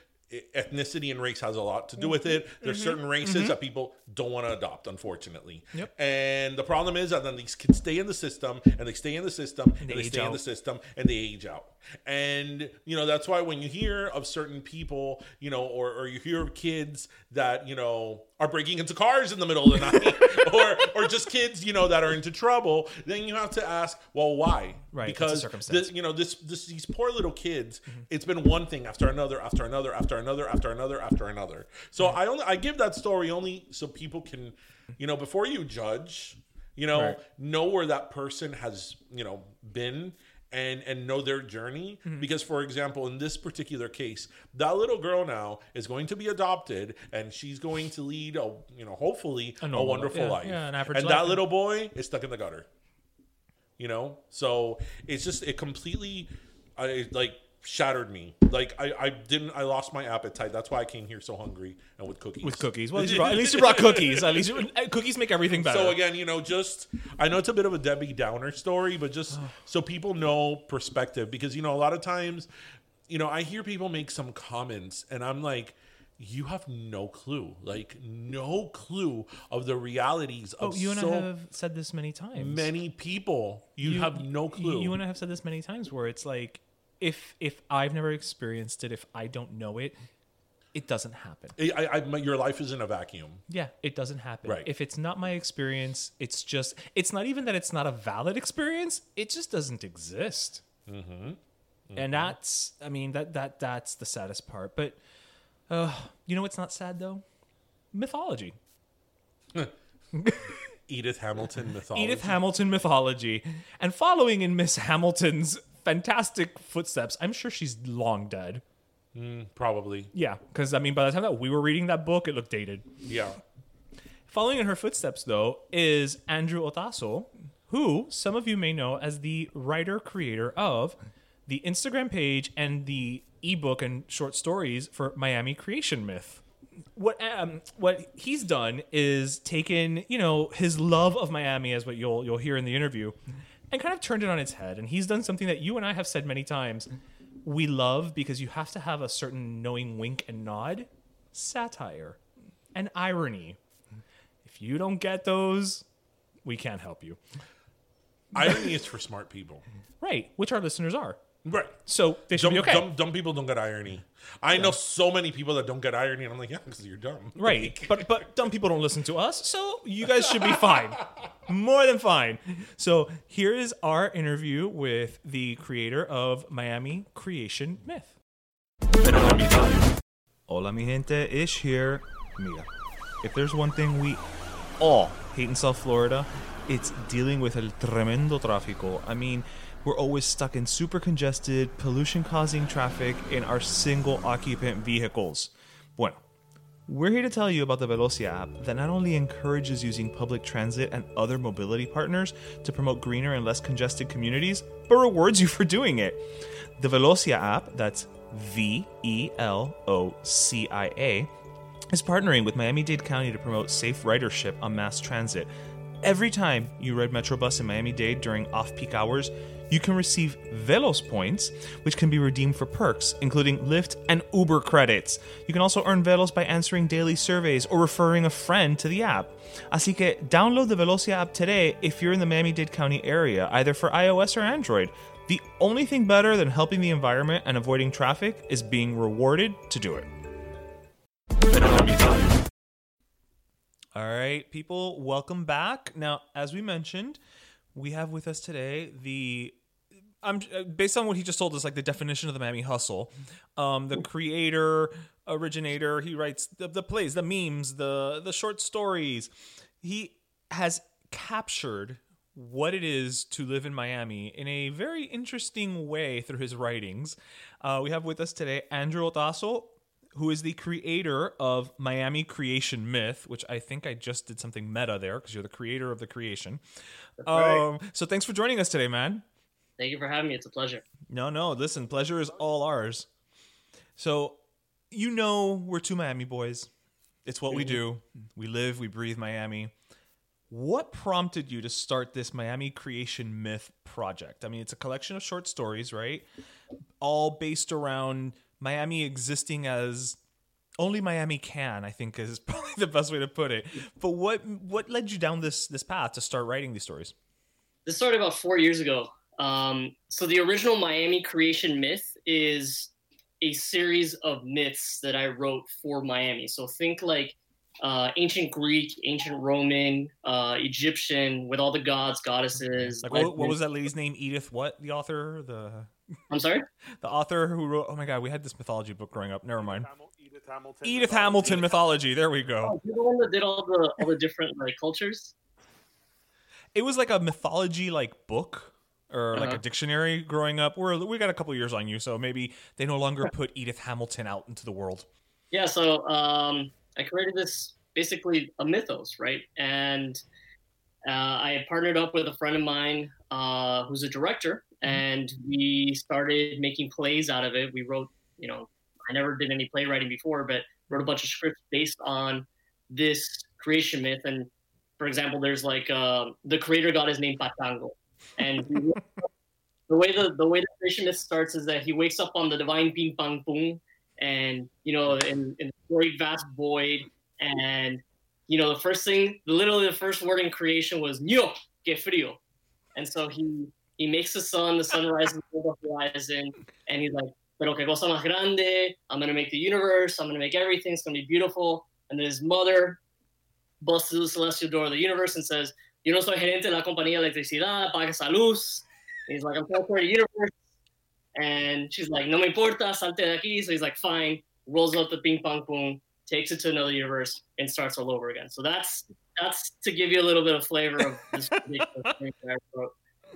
Ethnicity and race has a lot to do with it. There's mm-hmm. certain races mm-hmm. that people don't want to adopt, unfortunately. Yep. And the problem is that then these kids stay in the system and they stay in the system and, and they stay out. in the system and they age out. And, you know, that's why when you hear of certain people, you know, or, or you hear of kids that, you know, are breaking into cars in the middle of the night or or just kids, you know, that are into trouble, then you have to ask, well, why? Right. Because, this, you know, this, this these poor little kids, mm-hmm. it's been one thing after another, after another, after another, after another, after another. So right. I only I give that story only so people can, you know, before you judge, you know, right. know where that person has, you know, been. And and know their journey mm-hmm. because, for example, in this particular case, that little girl now is going to be adopted and she's going to lead, a, you know, hopefully a, normal, a wonderful yeah, life. Yeah, an average and life. That little boy is stuck in the gutter, you know. So it's just it completely, I like shattered me. Like I, I didn't I lost my appetite. That's why I came here so hungry and with cookies. With cookies. Well, at least you brought, at least you brought cookies. At least you, cookies make everything better. So again, you know, just I know it's a bit of a Debbie Downer story, but just so people know perspective, because you know a lot of times, you know, I hear people make some comments and I'm like, you have no clue, like no clue of the realities of oh, you and so I have said this many times. Many people, you, you have no clue. You and I have said this many times where it's like. If if I've never experienced it, if I don't know it, it doesn't happen. I, I, my, your life is in a vacuum. Yeah, it doesn't happen. Right. If it's not my experience, it's just, it's not even that it's not a valid experience. It just doesn't exist. Mm-hmm. Mm-hmm. And that's, I mean, that that that's the saddest part. But uh, you know what's not sad, though? Mythology. Edith Hamilton mythology. Edith Hamilton mythology. And following in Miss Hamilton's fantastic footsteps. I'm sure she's long dead. Mm, probably. Yeah, because I mean, by the time that we were reading that book, it looked dated. Yeah. Following in her footsteps, though, is Andrew Otasso, who some of you may know as the writer-creator of the Instagram page and the ebook and short stories for Miami Creation Myth. What um, what he's done is taken, you know, his love of Miami, as what you'll you'll hear in the interview. And kind of turned it on its head. And he's done something that you and I have said many times. We love because you have to have a certain knowing wink and nod. Satire and irony. If you don't get those, we can't help you. Irony is for smart people. Right. Which our listeners are. Right. So they should dumb, be okay. Dumb, dumb people don't get irony. I yeah. know so many people that don't get irony. And I'm like, yeah, because you're dumb. Right. but but dumb people don't listen to us. So you guys should be fine. More than fine. So here is our interview with the creator of Miami Creation Myth. Hola mi gente, Ish here. Mira, if there's one thing we all hate in South Florida, it's dealing with el tremendo tráfico. I mean, we're always stuck in super congested, pollution-causing traffic in our single-occupant vehicles. Bueno, we're here to tell you about the Velocia app that not only encourages using public transit and other mobility partners to promote greener and less congested communities, but rewards you for doing it. The Velocia app, that's V E L O C I A, is partnering with Miami-Dade County to promote safe ridership on mass transit. Every time you ride Metrobus in Miami-Dade during off-peak hours, you can receive Velos points, which can be redeemed for perks, including Lyft and Uber credits. You can also earn Velos by answering daily surveys or referring a friend to the app. Así que download the Velocia app today if you're in the Miami-Dade County area, either for iOS or Android. The only thing better than helping the environment and avoiding traffic is being rewarded to do it. All right, people, welcome back. Now, as we mentioned, we have with us today the, I'm based on what he just told us, like the definition of the Miami hustle, um, the creator, originator. He writes the, the plays, the memes, the the short stories. He has captured what it is to live in Miami in a very interesting way through his writings. Uh, we have with us today Andrew Otasso, who is the creator of Miami Creation Myth, which I think I just did something meta there because you're the creator of the creation. Um, right. So thanks for joining us today, man. Thank you for having me. It's a pleasure. No, no. Listen, pleasure is all ours. So, you know, we're two Miami boys. It's what we do. We live, we breathe Miami. What prompted you to start this Miami Creation Myth project? I mean, it's a collection of short stories, right? All based around Miami existing as only Miami can, I think is probably the best way to put it. But what what led you down this this path to start writing these stories? This started about four years ago. Um, so the original Miami Creation Myth is a series of myths that I wrote for Miami. So think like uh, ancient Greek, ancient Roman, uh, Egyptian, with all the gods, goddesses. Like what, what was that lady's name? Edith what? The author? The... I'm sorry? The author who wrote... Oh, my God. We had this mythology book growing up. Never mind. Edith Hamilton. Edith Hamilton mythology. There we go. Oh, you're the one that did all the, all the different like cultures? It was like a mythology like book or uh-huh. like a dictionary growing up. We're, we got a couple years on you, so maybe they no longer put Edith Hamilton out into the world. Yeah, so um, I created this basically a mythos, right? And uh, I had partnered up with a friend of mine uh, who's a director. And we started making plays out of it. We wrote, you know, I never did any playwriting before, but wrote a bunch of scripts based on this creation myth. And for example, there's like uh, the creator god is named Patango. And the way the the way the creation myth starts is that he wakes up on the divine Ping Pang Pung, and you know, in, in the great vast void. And you know, the first thing, literally the first word in creation was Nyo, que frio. And so he. He makes the sun, the sun rises over the horizon, and he's like, pero que cosa más grande, I'm going to make the universe, I'm going to make everything, it's going to be beautiful. And then his mother busts through the celestial door of the universe and says, yo no soy gerente de la compañía de electricidad, paga esa luz. And he's like, I'm going to the universe. And she's like, no me importa, salte de aquí. So he's like, fine, rolls up the ping pong boom, takes it to another universe, and starts all over again. So that's that's to give you a little bit of flavor of this ridiculous thing that I wrote.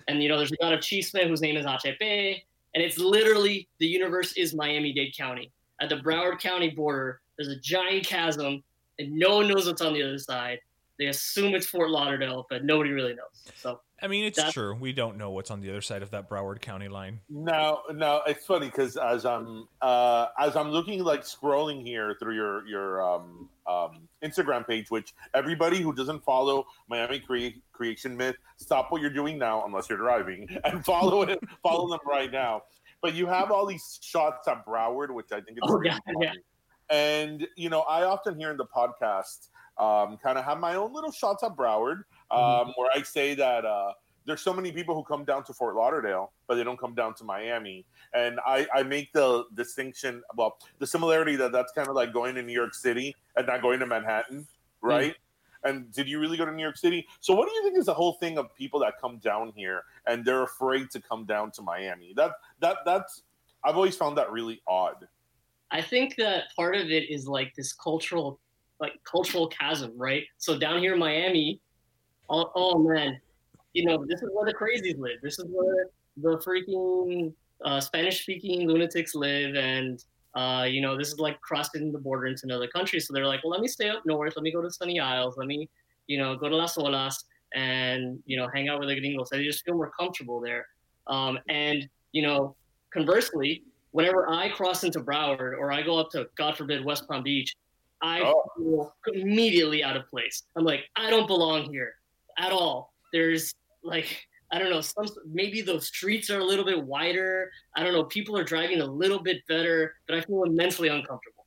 And, you know, there's a god of Chisme whose name is H P. And it's literally the universe is Miami-Dade County. At the Broward County border, there's a giant chasm and no one knows what's on the other side. They assume it's Fort Lauderdale, but nobody really knows. So I mean, it's true. We don't know what's on the other side of that Broward County line. No, no. It's funny because as I'm uh, as I'm looking, like scrolling here through your, your um, um, Instagram page, which everybody who doesn't follow Miami Cre- Creation Myth, stop what you're doing now unless you're driving and follow it. Follow them right now. But you have all these shots at Broward, which I think is oh, really yeah, funny. Yeah. And, you know, I often hear in the podcast um, kind of have my own little shots at Broward. Um, where I say that uh, there's so many people who come down to Fort Lauderdale, but they don't come down to Miami. And I, I make the distinction, well, the similarity that that's kind of like going to New York City and not going to Manhattan, right? Mm. And did you really go to New York City? So what do you think is the whole thing of people that come down here and they're afraid to come down to Miami? That that that's I've always found that really odd. I think that part of it is like this cultural, like cultural chasm, right? So down here in Miami. Oh, oh man, you know, this is where the crazies live. This is where the freaking uh, Spanish-speaking lunatics live, and uh, you know, this is like crossing the border into another country. So they're like, well, let me stay up north. Let me go to Sunny Isles. Let me, you know, go to Las Olas and, you know, hang out with the gringos. So they just feel more comfortable there. Um, and, you know, conversely, whenever I cross into Broward or I go up to, God forbid, West Palm Beach, I oh. feel immediately out of place. I'm like, I don't belong here at all. There's like, I don't know, some maybe those streets are a little bit wider. I don't know. People are driving a little bit better, but I feel immensely uncomfortable.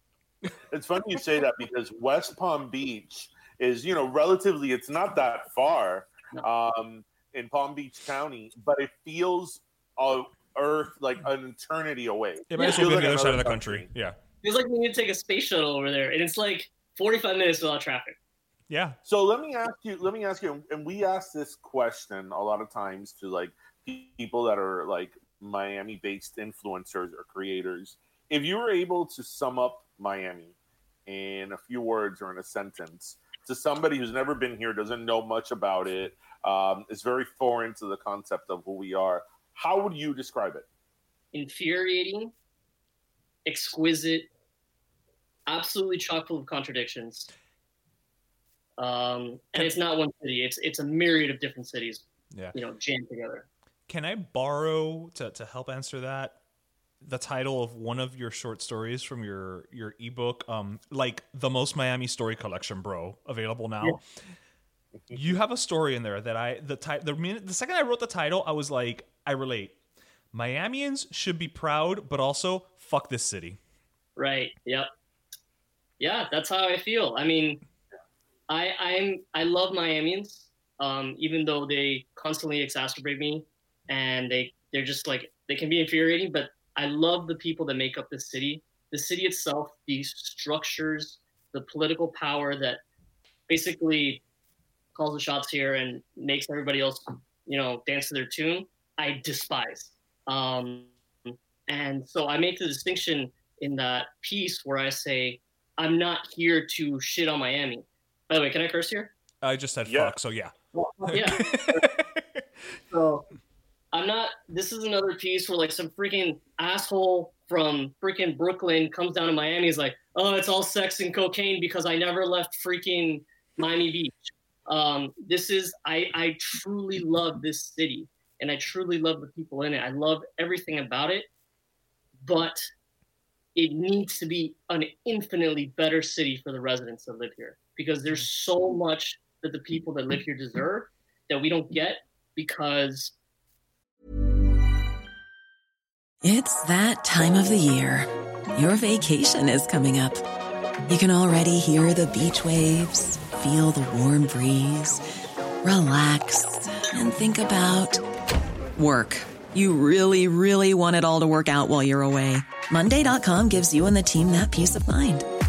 It's funny you say that, because West Palm Beach is, you know, relatively, it's not that far um, in Palm Beach County, but it feels uh, Earth like an eternity away. It might as well be on the other side of the country. country. Yeah. It's like we need to take a space shuttle over there, and it's like forty-five minutes without traffic. Yeah. So let me ask you, let me ask you, and we ask this question a lot of times to like people that are like Miami-based influencers or creators. If you were able to sum up Miami in a few words or in a sentence to somebody who's never been here, doesn't know much about it, um, is very foreign to the concept of who we are, how would you describe it? Infuriating, exquisite, absolutely chock full of contradictions. Um, and it's not one city. It's it's a myriad of different cities, yeah. you know, jammed together. Can I borrow, to, to help answer that, the title of one of your short stories from your, your ebook, um, like the Most Miami Story Collection, bro, available now? Yeah. You have a story in there that I, the ti- the minute, the second I wrote the title, I was like, I relate. Miamians should be proud, but also fuck this city. Right. Yep. Yeah. That's how I feel. I mean, I, I'm, I love Miamians, um, even though they constantly exacerbate me, and they, they're just like, they can be infuriating, but I love the people that make up the city, the city itself, the structures, the political power that basically calls the shots here and makes everybody else, you know, dance to their tune. I despise. Um, and so I make the distinction in that piece where I say, I'm not here to shit on Miami. By the way, can I curse here? I just said yeah. fuck, so yeah. Well, yeah. So I'm not, this is another piece where like some freaking asshole from freaking Brooklyn comes down to Miami. He's like, oh, it's all sex and cocaine because I never left freaking Miami Beach. Um, this is, I, I truly love this city, and I truly love the people in it. I love everything about it, but it needs to be an infinitely better city for the residents that live here, because there's so much that the people that live here deserve that we don't get because... It's that time of the year. Your vacation is coming up. You can already hear the beach waves, feel the warm breeze, relax, and think about work. You really, really want it all to work out while you're away. Monday dot com gives you and the team that peace of mind.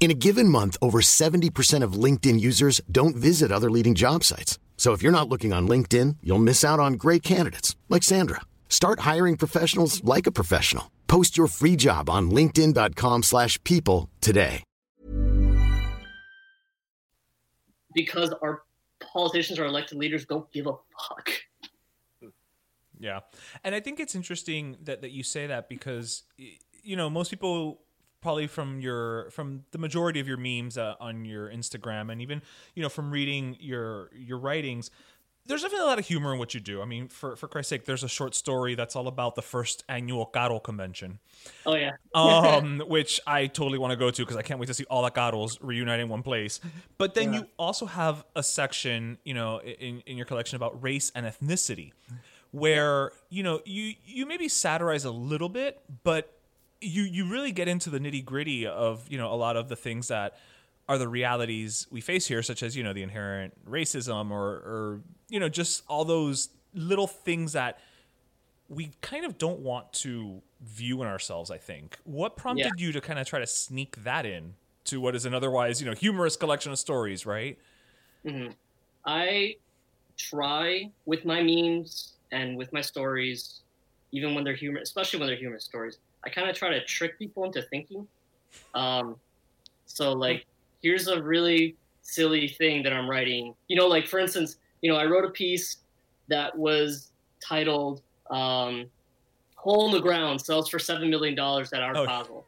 In a given month, over seventy percent of LinkedIn users don't visit other leading job sites. So if you're not looking on LinkedIn, you'll miss out on great candidates, like Sandra. Start hiring professionals like a professional. Post your free job on linkedin dot com slash people today. Because our politicians, our elected leaders, don't give a fuck. Yeah. And I think it's interesting that, that you say that, because, you know, most people probably from your from the majority of your memes uh, on your Instagram, and even, you know, from reading your your writings, there's definitely a lot of humor in what you do. I mean, for, for Christ's sake, there's a short story that's all about the first annual Carol convention. Oh, yeah. um, which I totally want to go to, because I can't wait to see all the Carols reunite in one place. But then yeah. you also have a section, you know, in, in your collection about race and ethnicity, where, you know, you, you maybe satirize a little bit, but you, you really get into the nitty gritty of, you know, a lot of the things that are the realities we face here, such as, you know, the inherent racism or, or, you know, just all those little things that we kind of don't want to view in ourselves, I think. What prompted yeah. you to kind of try to sneak that in to what is an otherwise, you know, humorous collection of stories, right? Mm-hmm. I try with my memes and with my stories, even when they're humorous, especially when they're humorous stories, I kind of try to trick people into thinking. Um, so like, here's a really silly thing that I'm writing. You know, like for instance, you know, I wrote a piece that was titled um, Hole in the Ground sells for seven million dollars at Art oh. Basel.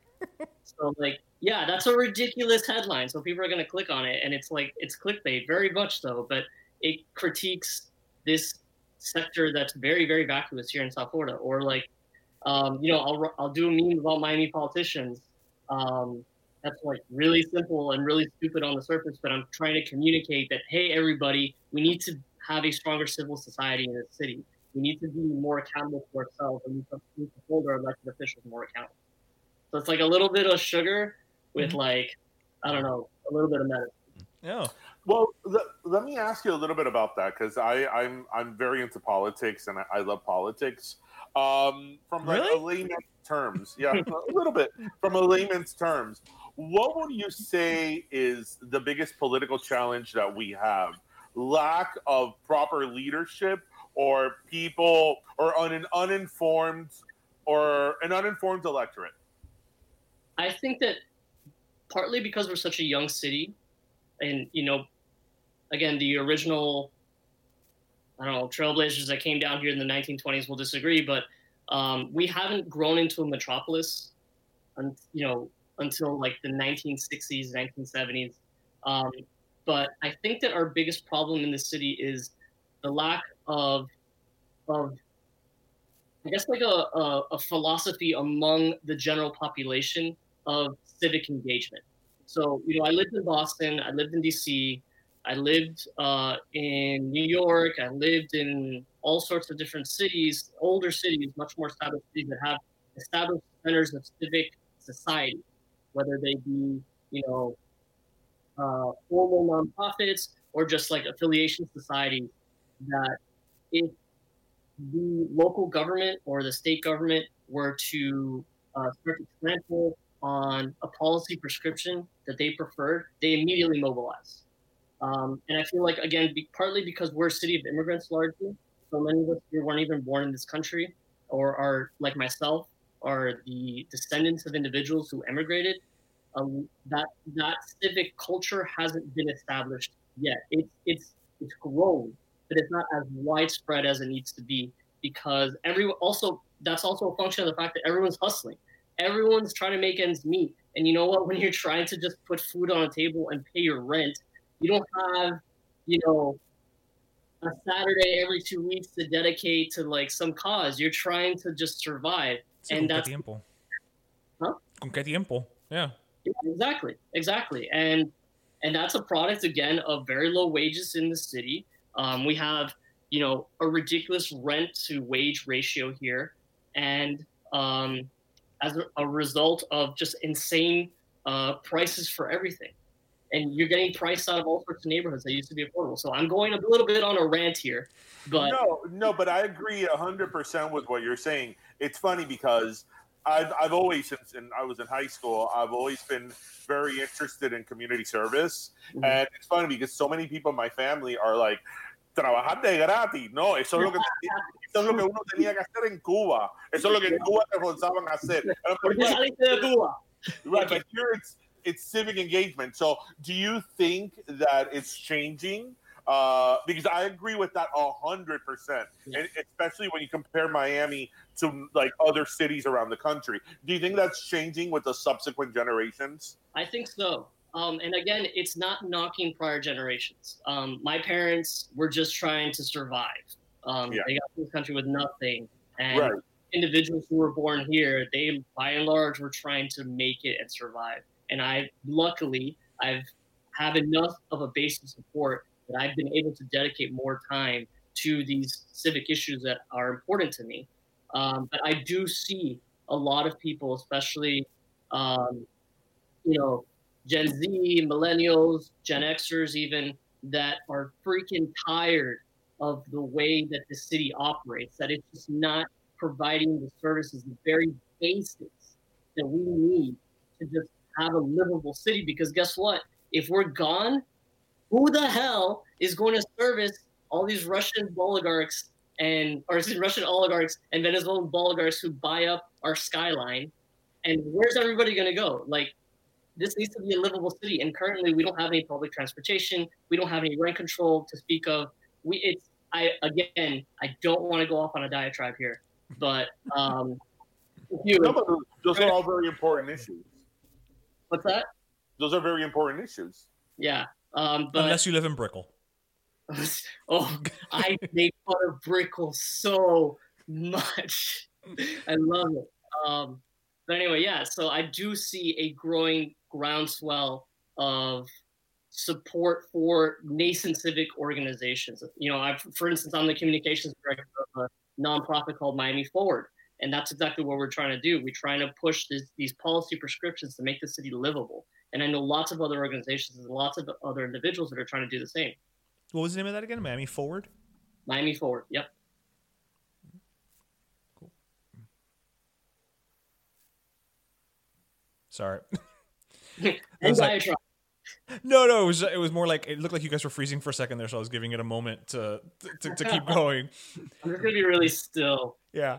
So like, yeah, that's a ridiculous headline. So people are going to click on it, and it's like, it's clickbait, very much so, but it critiques this sector that's very, very vacuous here in South Florida. Or like, um, you know, I'll, I'll do a meme about Miami politicians. Um, that's like really simple and really stupid on the surface, but I'm trying to communicate that, hey, everybody, we need to have a stronger civil society in this city. We need to be more accountable for ourselves, and we need to hold our elected officials more accountable. So it's like a little bit of sugar with mm-hmm. like, I don't know, a little bit of medicine. Yeah. Well, th- let me ask you a little bit about that, because I'm I'm very into politics, and I, I love politics. Um, from like really? a layman's terms, yeah, a little bit. From a layman's terms, what would you say is the biggest political challenge that we have? Lack of proper leadership, or people, or on an uninformed, or an uninformed electorate? I think that partly because we're such a young city, and, you know, again, the original, I don't know, trailblazers that came down here in the nineteen twenties will disagree, but um, we haven't grown into a metropolis, un- you know, until like the nineteen sixties, nineteen seventies. Um, but I think that our biggest problem in the city is the lack of, of I guess, like a, a, a philosophy among the general population of civic engagement. So, you know, I lived in Boston, I lived in D C, I lived uh, in New York, I lived in all sorts of different cities, older cities, much more established cities that have established centers of civic society, whether they be, you know, uh, formal nonprofits or just like affiliation societies, that if the local government or the state government were to uh, start to trample on a policy prescription that they prefer, they immediately mobilize. Um, and I feel like, again, be, partly because we're a city of immigrants largely, so many of us here weren't even born in this country, or are, like myself, are the descendants of individuals who emigrated. Um, that that civic culture hasn't been established yet. It, it's it's grown, but it's not as widespread as it needs to be, because everyone also that's also a function of the fact that everyone's hustling. Everyone's trying to make ends meet. And you know what? When you're trying to just put food on a table and pay your rent, you don't have, you know, a Saturday every two weeks to dedicate to like some cause. You're trying to just survive. So and con that's... Qué tiempo. Huh? Con qué tiempo. Yeah. yeah. Exactly. Exactly. And and that's a product, again, of very low wages in the city. Um, we have, you know, a ridiculous rent to wage ratio here. And, um, as a result of just insane uh, prices for everything. And you're getting priced out of all sorts of neighborhoods that used to be affordable. So I'm going a little bit on a rant here. But No, no, but I agree one hundred percent with what you're saying. It's funny because I've, I've always, since I was in high school, I've always been very interested in community service. Mm-hmm. And it's funny because so many people in my family are like, trabajar de gratis, no, eso es lo que eso es lo que uno tenía que hacer en Cuba. Eso es lo que en Cuba te forzaban a hacer. Porque saliste de Cuba. Right, but here it's it's civic engagement. So, do you think that it's changing? Uh, because I agree with that one hundred percent, and especially when you compare Miami to like other cities around the country. Do you think that's changing with the subsequent generations? I think so. Um, and again, it's not knocking prior generations. Um, my parents were just trying to survive. Um, yeah. They got to this country with nothing. And right. individuals who were born here, they, by and large, were trying to make it and survive. And I, luckily, I've have enough of a base of support that I've been able to dedicate more time to these civic issues that are important to me. Um, but I do see a lot of people, especially, um, you know, Gen Z, millennials, Gen Xers even, that are freaking tired of the way that the city operates, that it's just not providing the services, the very basics that we need to just have a livable city. Because guess what? If we're gone, who the hell is going to service all these Russian oligarchs and or Russian oligarchs and Venezuelan oligarchs who buy up our skyline? And where's everybody going to go? Like, this needs to be a livable city. And currently, we don't have any public transportation. We don't have any rent control to speak of. We it's I again, I don't want to go off on a diatribe here, but um, you, those are all very important issues. What's that? Those are very important issues. Yeah. Um, but, unless you live in Brickell. Oh, I make fun of Brickell so much. I love it. Um, but anyway, yeah, so I do see a growing groundswell of support for nascent civic organizations. You know, I've, for instance, I'm the communications director of a nonprofit called Miami Forward, and that's exactly what we're trying to do. We're trying to push this, these policy prescriptions to make the city livable. And I know lots of other organizations and lots of other individuals that are trying to do the same. What was the name of that again? Miami Forward? Miami Forward, yep. Cool. Sorry. I was like, no, no, it was it was more like it looked like you guys were freezing for a second there, so I was giving it a moment to to, to keep going. I'm just gonna be really still. Yeah.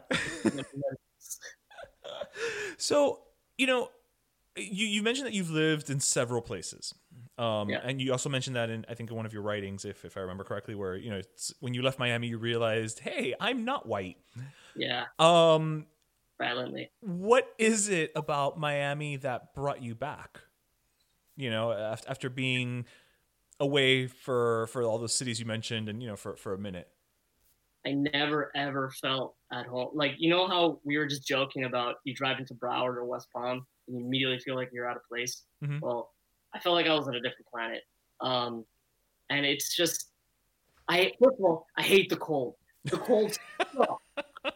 So, you know, you you mentioned that you've lived in several places. Um, yeah. And you also mentioned that in, I think, in one of your writings, if if I remember correctly, where, you know, it's, when you left Miami, you realized, hey, I'm not white. Yeah. Um, violently. What is it about Miami that brought you back? You know, after, after being away for, for all those cities you mentioned and, you know, for, for a minute. I never, ever felt at home. Like, you know how we were just joking about you drive into Broward or West Palm and you immediately feel like you're out of place? Mm-hmm. Well, I felt like I was on a different planet. Um, and it's just, I, first of all, I hate the cold. The cold.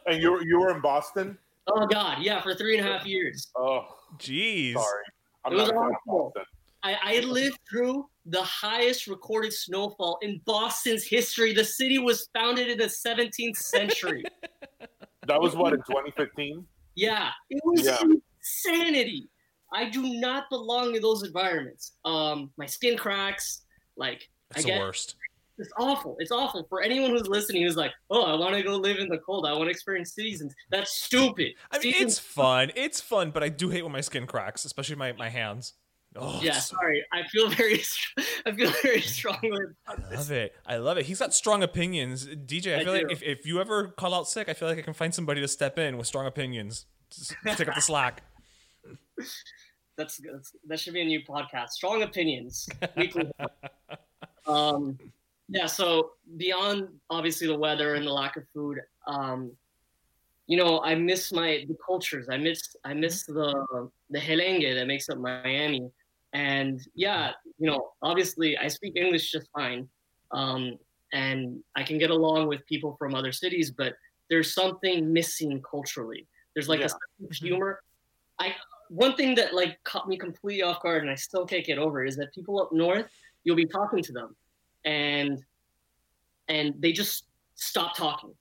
And you were, you were in Boston? Oh, God. Yeah, for three and a half years. Oh, geez. Sorry. I'm it was awful. I, I lived through the highest recorded snowfall in Boston's history. The city was founded in the seventeenth century. That was what, in twenty fifteen? Yeah. It was yeah. insanity. I do not belong in those environments. Um, my skin cracks. Like, it's I get, the worst. It's awful. It's awful for anyone who's listening who's like, "Oh, I want to go live in the cold. I want to experience seasons." That's stupid. I mean, seasons- it's fun. It's fun, but I do hate when my skin cracks, especially my, my hands. Oh, yeah, sorry. I feel very, I feel very strongly about this. I love it. I love it. He's got strong opinions, D J. I feel I like if, if you ever call out sick, I feel like I can find somebody to step in with strong opinions, just take up the slack. That's good. That should be a new podcast. Strong opinions. Weekly. um, yeah. So beyond obviously the weather and the lack of food, um, you know, I miss my the cultures. I miss I miss the the merengue that makes up Miami. And yeah, you know, obviously I speak English just fine, um, and I can get along with people from other cities. But there's something missing culturally. There's like yeah. a sense of humor. I one thing that like caught me completely off guard, and I still can't get over, is that people up north, you'll be talking to them, and and they just stop talking.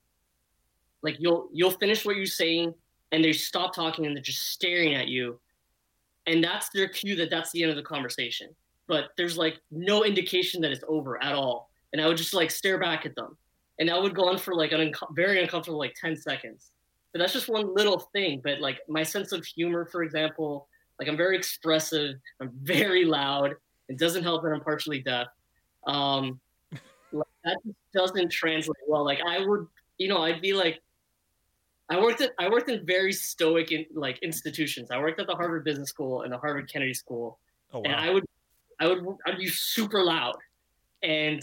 Like you'll you'll finish what you're saying, and they stop talking, and they're just staring at you, and that's their cue that that's the end of the conversation. But there's like no indication that it's over at all, and I would just like stare back at them, and I would go on for like an unco- very uncomfortable like ten seconds. But that's just one little thing. But like my sense of humor, for example, like I'm very expressive, I'm very loud. It doesn't help that I'm partially deaf. Um, like that just doesn't translate well. Like I would, you know, I'd be like, I worked at I worked in very stoic in, like institutions. I worked at the Harvard Business School and the Harvard Kennedy School, oh, wow. and I would I would I'd be super loud. And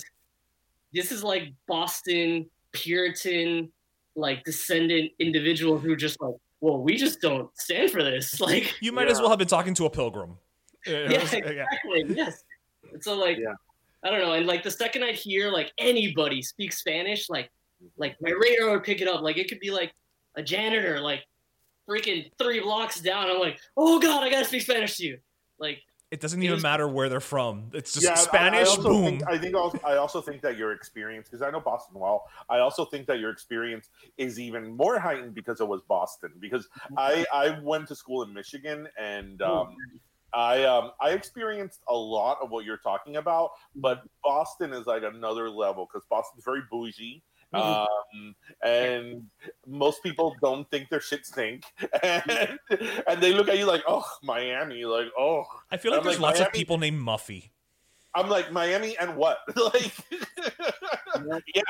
this is like Boston Puritan, like descendant individuals who are just like, well, we just don't stand for this. Like you might yeah. as well have been talking to a pilgrim. Yeah, exactly. Yeah. Yes. And so like, yeah. I don't know. And like the second I'd hear like anybody speak Spanish, like like my radar would pick it up. Like it could be like a janitor, like freaking three blocks down. I'm like, oh God, I gotta speak Spanish to you. Like It doesn't even matter where they're from. It's just yeah, Spanish. I, I also boom. Think, I think. Also, I also think that your experience, because I know Boston well. I also think that your experience is even more heightened because it was Boston. Because I, I went to school in Michigan, and um, I um, I experienced a lot of what you're talking about. But Boston is like another level because Boston's very bougie. Um, and most people don't think their shit stink, and, and they look at you like, oh, Miami, like, oh. I feel like I'm there's like, lots Miami. Of people named Muffy. I'm like, Miami and what? Like, yeah.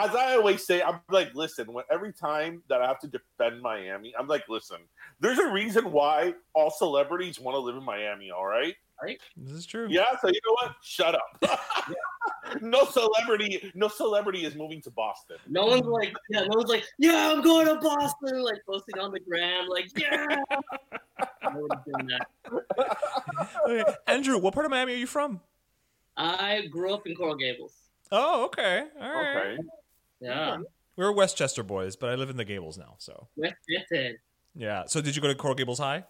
As I always say, I'm like, listen, when, every time that I have to defend Miami, I'm like, listen, there's a reason why all celebrities want to live in Miami, all right? Right? This is true. Yeah, so you know what? Shut up. No celebrity, no celebrity is moving to Boston. No one's like, yeah, no one's like, yeah, I'm going to Boston, like posting on the gram, like, yeah. I would have done that. Okay. Andrew, what part of Miami are you from? I grew up in Coral Gables. Oh, okay. All right. Okay. Yeah. We're Westchester boys, but I live in the Gables now, so. Westchester. Yeah. So did you go to Coral Gables High?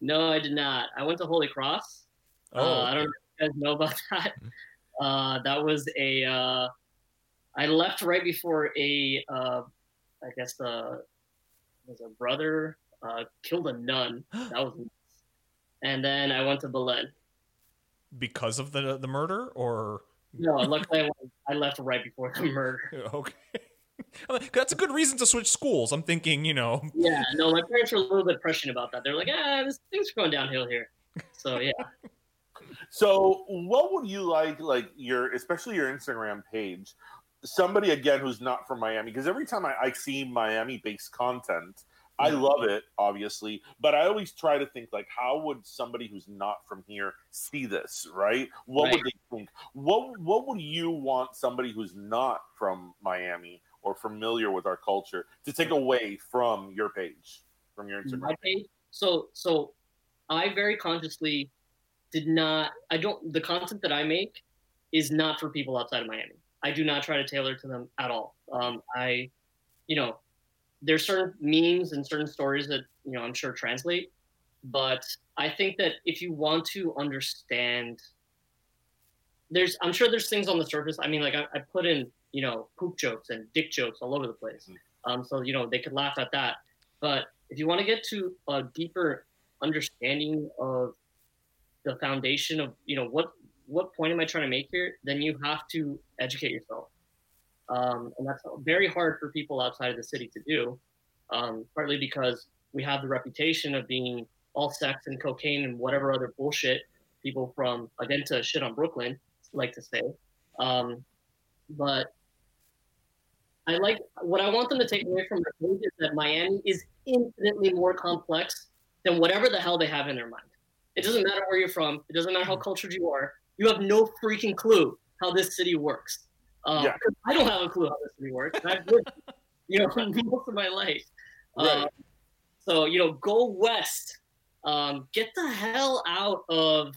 No, I did not. I went to Holy Cross. Oh, uh, I don't know if you guys know about that. Uh, that was a, uh, I left right before a, uh, I guess the, was a brother uh, killed a nun. That was nuts. And then I went to Belen. Because of the the murder or? No, luckily I, went, I left right before the murder. Okay. That's a good reason to switch schools. I'm thinking, you know. Yeah, no, my parents were a little bit prescient about that. They're like, ah, this thing's going downhill here. So, yeah. So what would you like, like your, especially your Instagram page, somebody, again, who's not from Miami? Because every time I, I see Miami-based content, I love it, obviously, but I always try to think, like, how would somebody who's not from here see this, right? What right. would they think? What What would you want somebody who's not from Miami or familiar with our culture to take away from your page, from your Instagram page? So, so I very consciously did not, I don't, the content that I make is not for people outside of Miami. I do not try to tailor to them at all. Um, I, you know, there's certain memes and certain stories that, you know, I'm sure translate, but I think that if you want to understand, there's, I'm sure there's things on the surface. I mean, like I, I put in, you know, poop jokes and dick jokes all over the place. Um, so, you know, they could laugh at that, but if you want to get to a deeper understanding of the foundation of, you know, what, what point am I trying to make here? Then you have to educate yourself. Um, and that's very hard for people outside of the city to do, um, partly because we have the reputation of being all sex and cocaine and whatever other bullshit people from, again, to shit on Brooklyn like to say. Um, but I like, what I want them to take away from their page is that Miami is infinitely more complex than whatever the hell they have in their mind. It doesn't matter where you're from. It doesn't matter how cultured you are. You have no freaking clue how this city works. Um, yeah. I don't have a clue how this city works. I've lived, you know, most of my life. Right. Um, so, you know, go west. Um, get the hell out of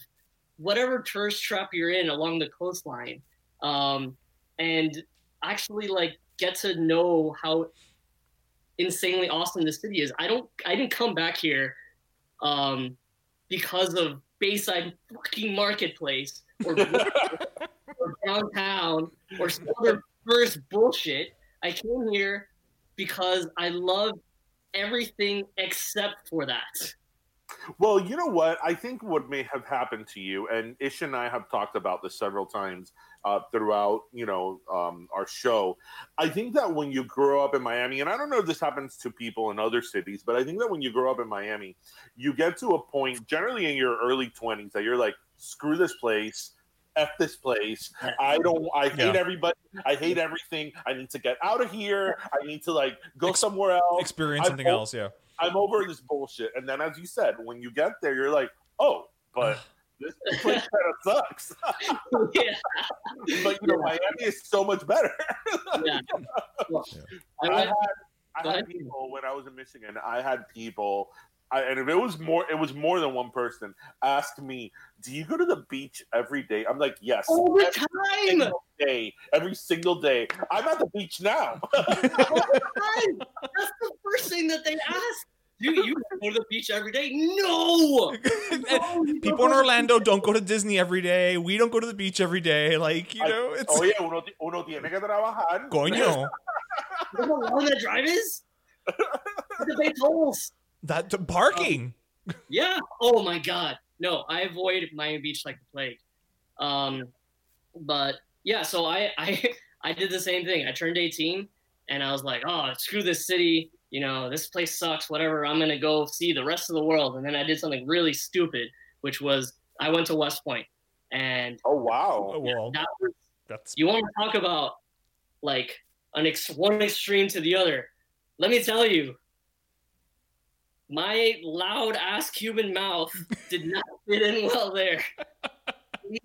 whatever tourist trap you're in along the coastline. Um, and actually, like, get to know how insanely awesome this city is. I don't, I didn't come back here um, because of Bayside fucking Marketplace or or downtown or some other first bullshit. I came here because I love everything except for that. Well, you know what? I think what may have happened to you, and Ish and I have talked about this several times uh, throughout, you know, um, our show. I think that when you grow up in Miami, and I don't know if this happens to people in other cities, but I think that when you grow up in Miami, you get to a point generally in your early twenties that you're like, screw this place. F this place. I don't, I hate yeah. everybody. I hate everything. I need to get out of here. I need to like go Ex- somewhere else. Experience I'm something over, else. Yeah. I'm over this bullshit. And then as you said, when you get there, you're like, oh, but this place kind of sucks. yeah. But you know, yeah. Miami is so much better. yeah. Well, I had, I had people when I was in Michigan, I had people I, and if it was more, it was more than one person asked me, "Do you go to the beach every day?" I'm like, "Yes, all the time, single day, every single day." I'm at the beach now. all the time. That's the first thing that they ask. You, you go to the beach every day. No, no people in Orlando don't go to Disney every day. We don't go to the beach every day. Like, you know, it's. Oye, uno, uno tiene que trabajar. Coño. You know how long that drive is? The big holes. That the parking. Um, yeah. Oh my God. No, I avoid Miami Beach like the plague. Um, but yeah, so I, I I did the same thing. I turned eighteen, and I was like, oh, screw this city. You know, this place sucks, whatever. I'm going to go see the rest of the world. And then I did something really stupid, which was I went to West Point. And oh, wow. Yeah, well, that was, that's... You want to talk about, like, an ex- one extreme to the other. Let me tell you, my loud-ass Cuban mouth did not fit in well there.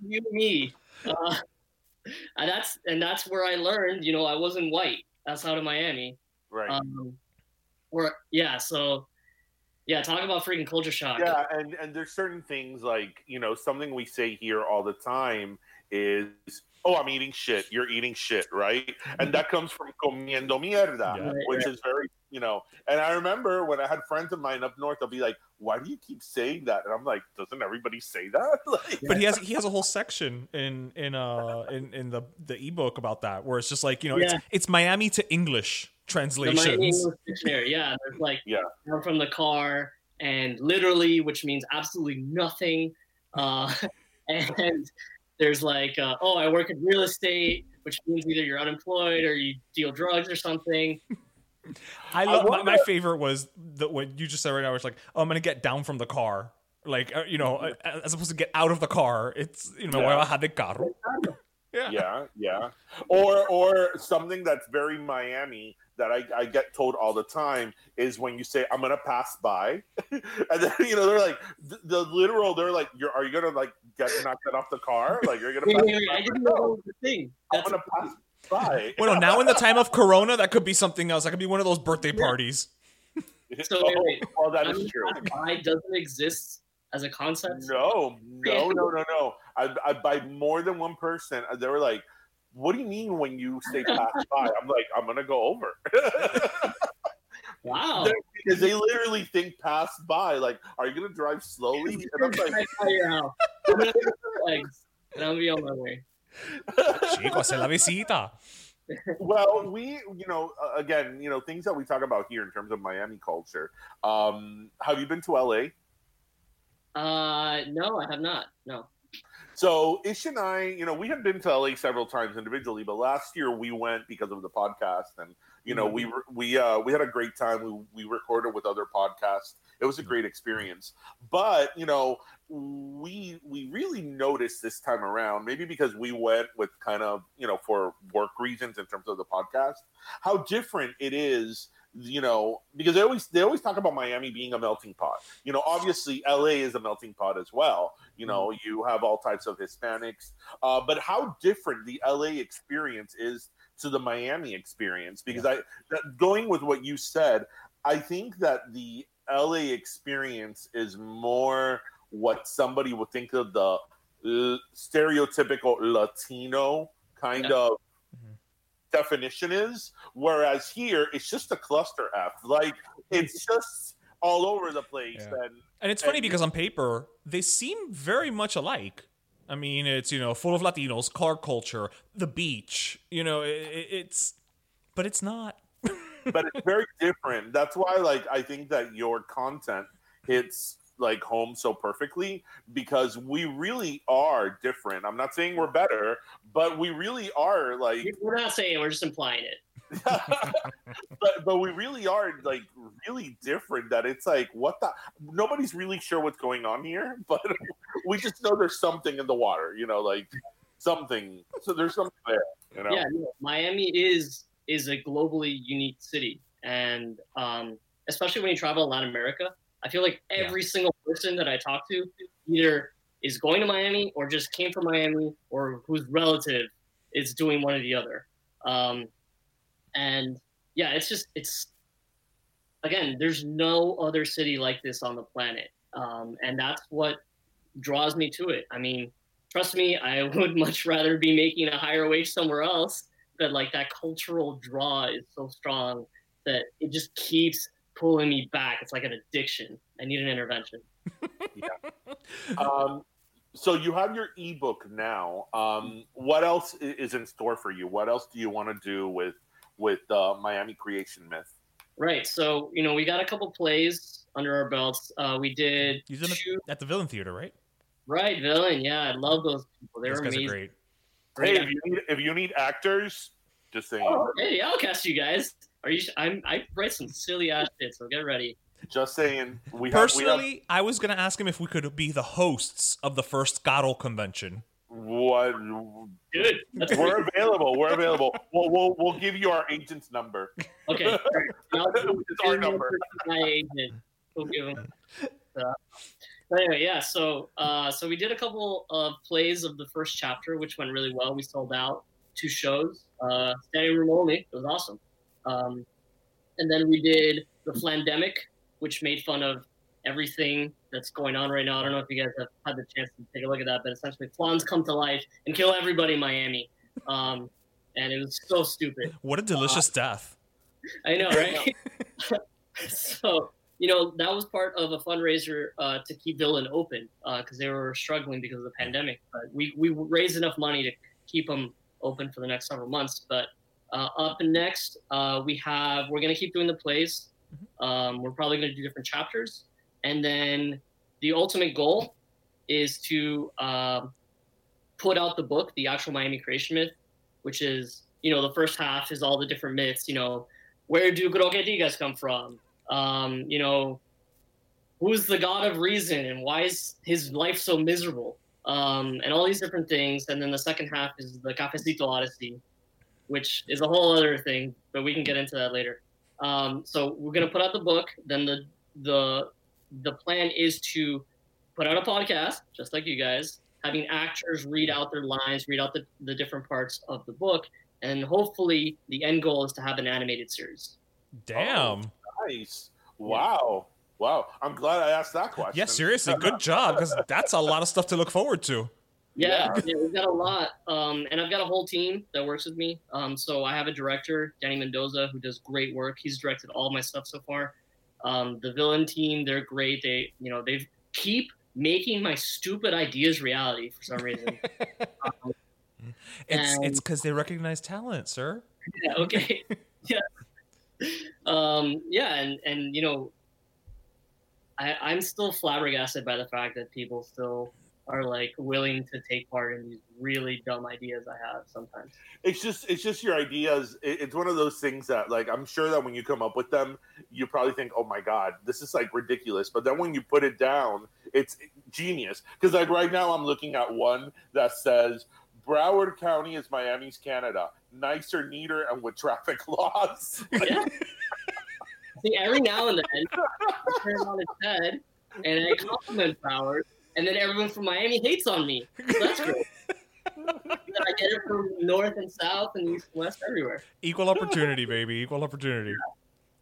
You, me. Uh, and, that's, and that's where I learned, you know, I wasn't white. That's out of Miami. Right. Um, Or, yeah, so, yeah, talk about freaking culture shock. Yeah, and, and there's certain things like, you know, something we say here all the time is, oh, I'm eating shit. You're eating shit, right? And that comes from comiendo mierda, yeah, which right. is very, you know. And I remember when I had friends of mine up north, they'll be like, why do you keep saying that? And I'm like, doesn't everybody say that? Like, but he has he has a whole section in in uh in, in the, the ebook about that, where it's just like, you know, yeah. it's, it's Miami to English. Translations. Yeah, there's like yeah. We're from the car and literally, which means absolutely nothing. Uh, and there's like, uh, oh, I work in real estate, which means either you're unemployed or you deal drugs or something. I love I wonder- my, my favorite was the what you just said right now. It's like, oh, I'm gonna get down from the car, like you know, as opposed to get out of the car. It's you know, yeah. I had the carro. Yeah. yeah, yeah, or or something that's very Miami. That I, I get told all the time is when you say, I'm going to pass by. And then, you know, they're like, the, the literal, they're like, you're, are you going to like get knocked out off the car? Like, you're going to pass wait, wait, by? I didn't know the thing. I'm going to pass by. Well, now in the time of Corona, that could be something else. That could be one of those birthday yeah. parties. So, oh, wait, well, that is true. Why doesn't exist as a concept? No, no, no, no, no. I, I, by more than one person, they were like, what do you mean when you say pass by? I'm like, I'm going to go over. Wow. Because they literally think pass by. Like, are you going to drive slowly? And I'm like, I'm going to and I'll be on my way. Chico, hace la visita. Well, we, you know, again, you know, things that we talk about here in terms of Miami culture. Um, have you been to L A? Uh, no, I have not. No. So Ish and I, you know, we had been to L A several times individually, but last year we went because of the podcast, and you know, mm-hmm. we we uh, we had a great time. We we recorded with other podcasts. It was a great experience. But you know, we we really noticed this time around, maybe because we went with kind of you know for work reasons in terms of the podcast, how different it is. You know, because they always they always talk about Miami being a melting pot. You know, obviously L A is a melting pot as well. You know, mm-hmm. you have all types of Hispanics, uh, but how different the L A experience is to the Miami experience. Because yeah. I that, going with what you said, I think that the L A experience is more what somebody would think of the l- stereotypical Latino kind yeah. of. Definition is, whereas here it's just a cluster F. Like it's just all over the place. Yeah. And, and it's and funny because on paper they seem very much alike. I mean, it's you know full of Latinos, car culture, the beach. You know, it, it's, but it's not. But it's very different. That's why, like, I think that your content hits like home so perfectly because we really are different. I'm not saying we're better, but we really are like we're not saying we're just implying it. but but we really are like really different that it's like what the nobody's really sure what's going on here, but we just know there's something in the water, you know, like something. So there's something there, you know. Yeah, no, Miami is is a globally unique city, and um especially when you travel around America. I feel like every yeah. single person that I talk to either is going to Miami or just came from Miami or whose relative is doing one or the other. Um, and yeah, it's just, it's, again, there's no other city like this on the planet. Um, and that's what draws me to it. I mean, trust me, I would much rather be making a higher wage somewhere else, but like that cultural draw is so strong that it just keeps pulling me back. It's like an addiction. I need an intervention. Yeah. Um, so you have your ebook now. Um, what else is in store for you? What else do you want to do with with uh, Miami Creation Myth? Right. So, you know, we got a couple plays under our belts. Uh, we did two... at the Villain Theater, right? Right, Villain. Yeah, I love those people. They're those guys amazing. Are great. Hey, if you, need, if you need actors, just say. Oh, hey, I'll cast you guys. Are you? I'm. I write some silly ass shit, so get ready. Just saying. We personally, have, we have... I was gonna ask him if we could be the hosts of the first Scottle convention. What? Dude, we're available. We're available. We'll, we'll we'll give you our agent's number. Okay. Right. It's our number. My agent. We'll give him. Uh, But anyway, yeah, so uh, so we did a couple of plays of the first chapter, which went really well. We sold out two shows, uh, standing room only. It was awesome. Um, and then we did the Flandemic, which made fun of everything that's going on right now. I don't know if you guys have had the chance to take a look at that, but essentially Flans come to life and kill everybody in Miami. Um, and it was so stupid. What a delicious uh, death. I know, right? So... you know, that was part of a fundraiser uh, to keep Villain open because uh, they were struggling because of the pandemic. But we, we raised enough money to keep them open for the next several months. But uh, up next, uh, we have, we're going to keep doing the plays. Um, we're probably going to do different chapters. And then the ultimate goal is to uh, put out the book, the actual Miami Creation Myth, which is, you know, the first half is all the different myths. You know, where do Croquetigas come from? Um, you know, who's the god of reason and why is his life so miserable? Um, and all these different things. And then the second half is the Cafecito Odyssey, which is a whole other thing, but we can get into that later. Um, so we're going to put out the book. Then the, the, the plan is to put out a podcast, just like you guys, having actors read out their lines, read out the, the different parts of the book. And hopefully the end goal is to have an animated series. Damn. Oh. Nice. Wow. Wow. I'm glad I asked that question. Yeah, seriously. Good job, because that's a lot of stuff to look forward to. Yeah, yeah. yeah we've got a lot. Um, and I've got a whole team that works with me. Um, so I have a director, Danny Mendoza, who does great work. He's directed all my stuff so far. Um, the Villain team, they're great. They, you know, they keep making my stupid ideas reality for some reason. um, it's and... it's because they recognize talent, sir. Yeah, okay. Yeah. Um, yeah, and, and you know, I, I'm still flabbergasted by the fact that people still are like willing to take part in these really dumb ideas I have sometimes. It's just it's just your ideas. It, it's one of those things that like I'm sure that when you come up with them, you probably think, oh my God, this is like ridiculous. But then when you put it down, it's genius. Because like right now I'm looking at one that says Broward County is Miami's Canada. Nicer, neater, and with traffic laws. Yeah. See, every now and then, I turn on its head, and I compliment Broward, and then everyone from Miami hates on me. So that's great. I get it from north and south and east and west, everywhere. Equal opportunity, baby. Equal opportunity.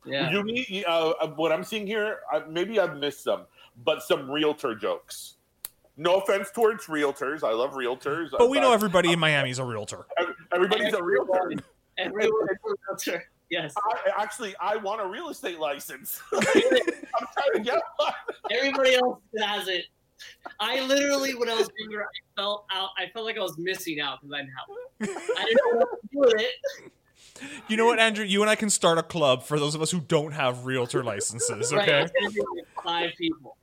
Yeah. You need, uh, what I'm seeing here, uh, maybe I've missed some, but some realtor jokes. No offense towards realtors. I love realtors. But we know everybody in Miami is a realtor. Everybody's a realtor. Everyone's a realtor. Yes. I, actually, I want a real estate license. I'm trying to get one. Everybody else has it. I literally, when I was younger, I felt out. I felt like I was missing out because I didn't have one. I didn't know what to do with it. You know what, Andrew? You and I can start a club for those of us who don't have realtor licenses. Okay. Right, it's gonna be like five people.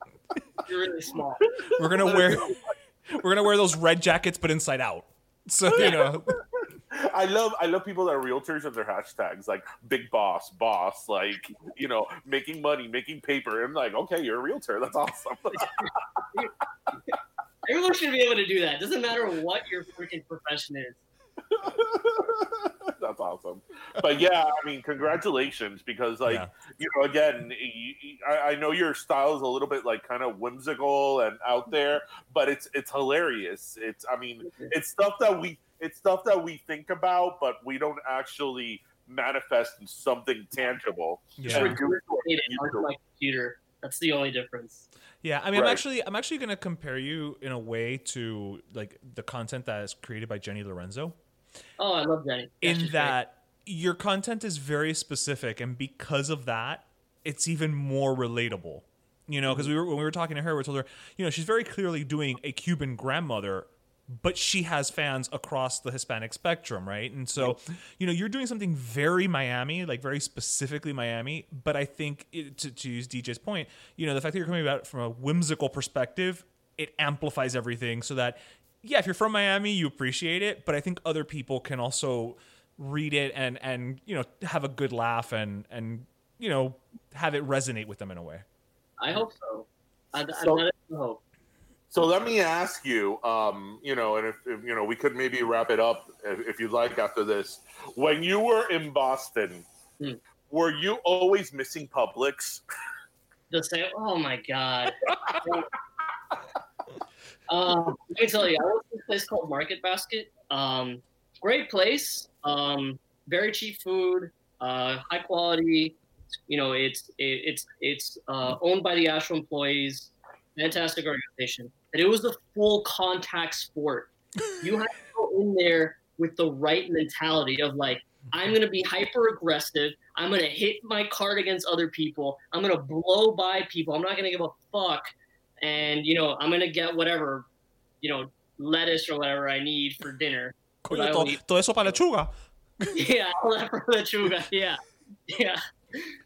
You're really small. We're gonna wear, we're gonna wear those red jackets, but inside out. So you know. I love, I love people that are realtors and their hashtags like "big boss," "boss," like you know, making money, making paper. I'm like, okay, you're a realtor. That's awesome. Everyone should be able to do that. Doesn't matter what your freaking profession is. That's awesome. But yeah, I mean, congratulations, because like, yeah. you know, again, you, you, I, I know your style is a little bit like kind of whimsical and out there, but it's, it's hilarious. It's, I mean, it's stuff that we, it's stuff that we think about, but we don't actually manifest in something tangible. Yeah. We're doing it on my computer. That's the only difference. Yeah, I mean, right. I'm actually, I'm actually going to compare you in a way to like the content that is created by Jenny Lorenzo. Oh, I love Jenny. That's in that great. Your content is very specific, and because of that, it's even more relatable. You know, because we were, when we were talking to her, we told her, you know, she's very clearly doing a Cuban grandmother, but she has fans across the Hispanic spectrum, right? And so, you know, you're doing something very Miami, like very specifically Miami. But I think, it, to, to use D J's point, you know, the fact that you're coming about it from a whimsical perspective, it amplifies everything so that, yeah, if you're from Miami, you appreciate it. But I think other people can also read it and, and you know, have a good laugh and, and you know, have it resonate with them in a way. I hope so. I, so, I hope. So let me ask you, um, you know, and if, if you know, we could maybe wrap it up if, if you'd like after this. When you were in Boston, mm. were you always missing Publix? The same. Oh my God. um, let me tell you, I went to this place called Market Basket. Um, great place. Um, very cheap food. Uh, high quality. You know, it's it, it's it's uh, owned by the Astro employees. Fantastic organization. And it was a full contact sport. You had to go in there with the right mentality of like, I'm going to be hyper aggressive. I'm going to hit my card against other people. I'm going to blow by people. I'm not going to give a fuck. And, you know, I'm going to get whatever, you know, lettuce or whatever I need for dinner. Coño, to, need. Todo eso para lechuga. Yeah, all that for lechuga. Yeah. Yeah.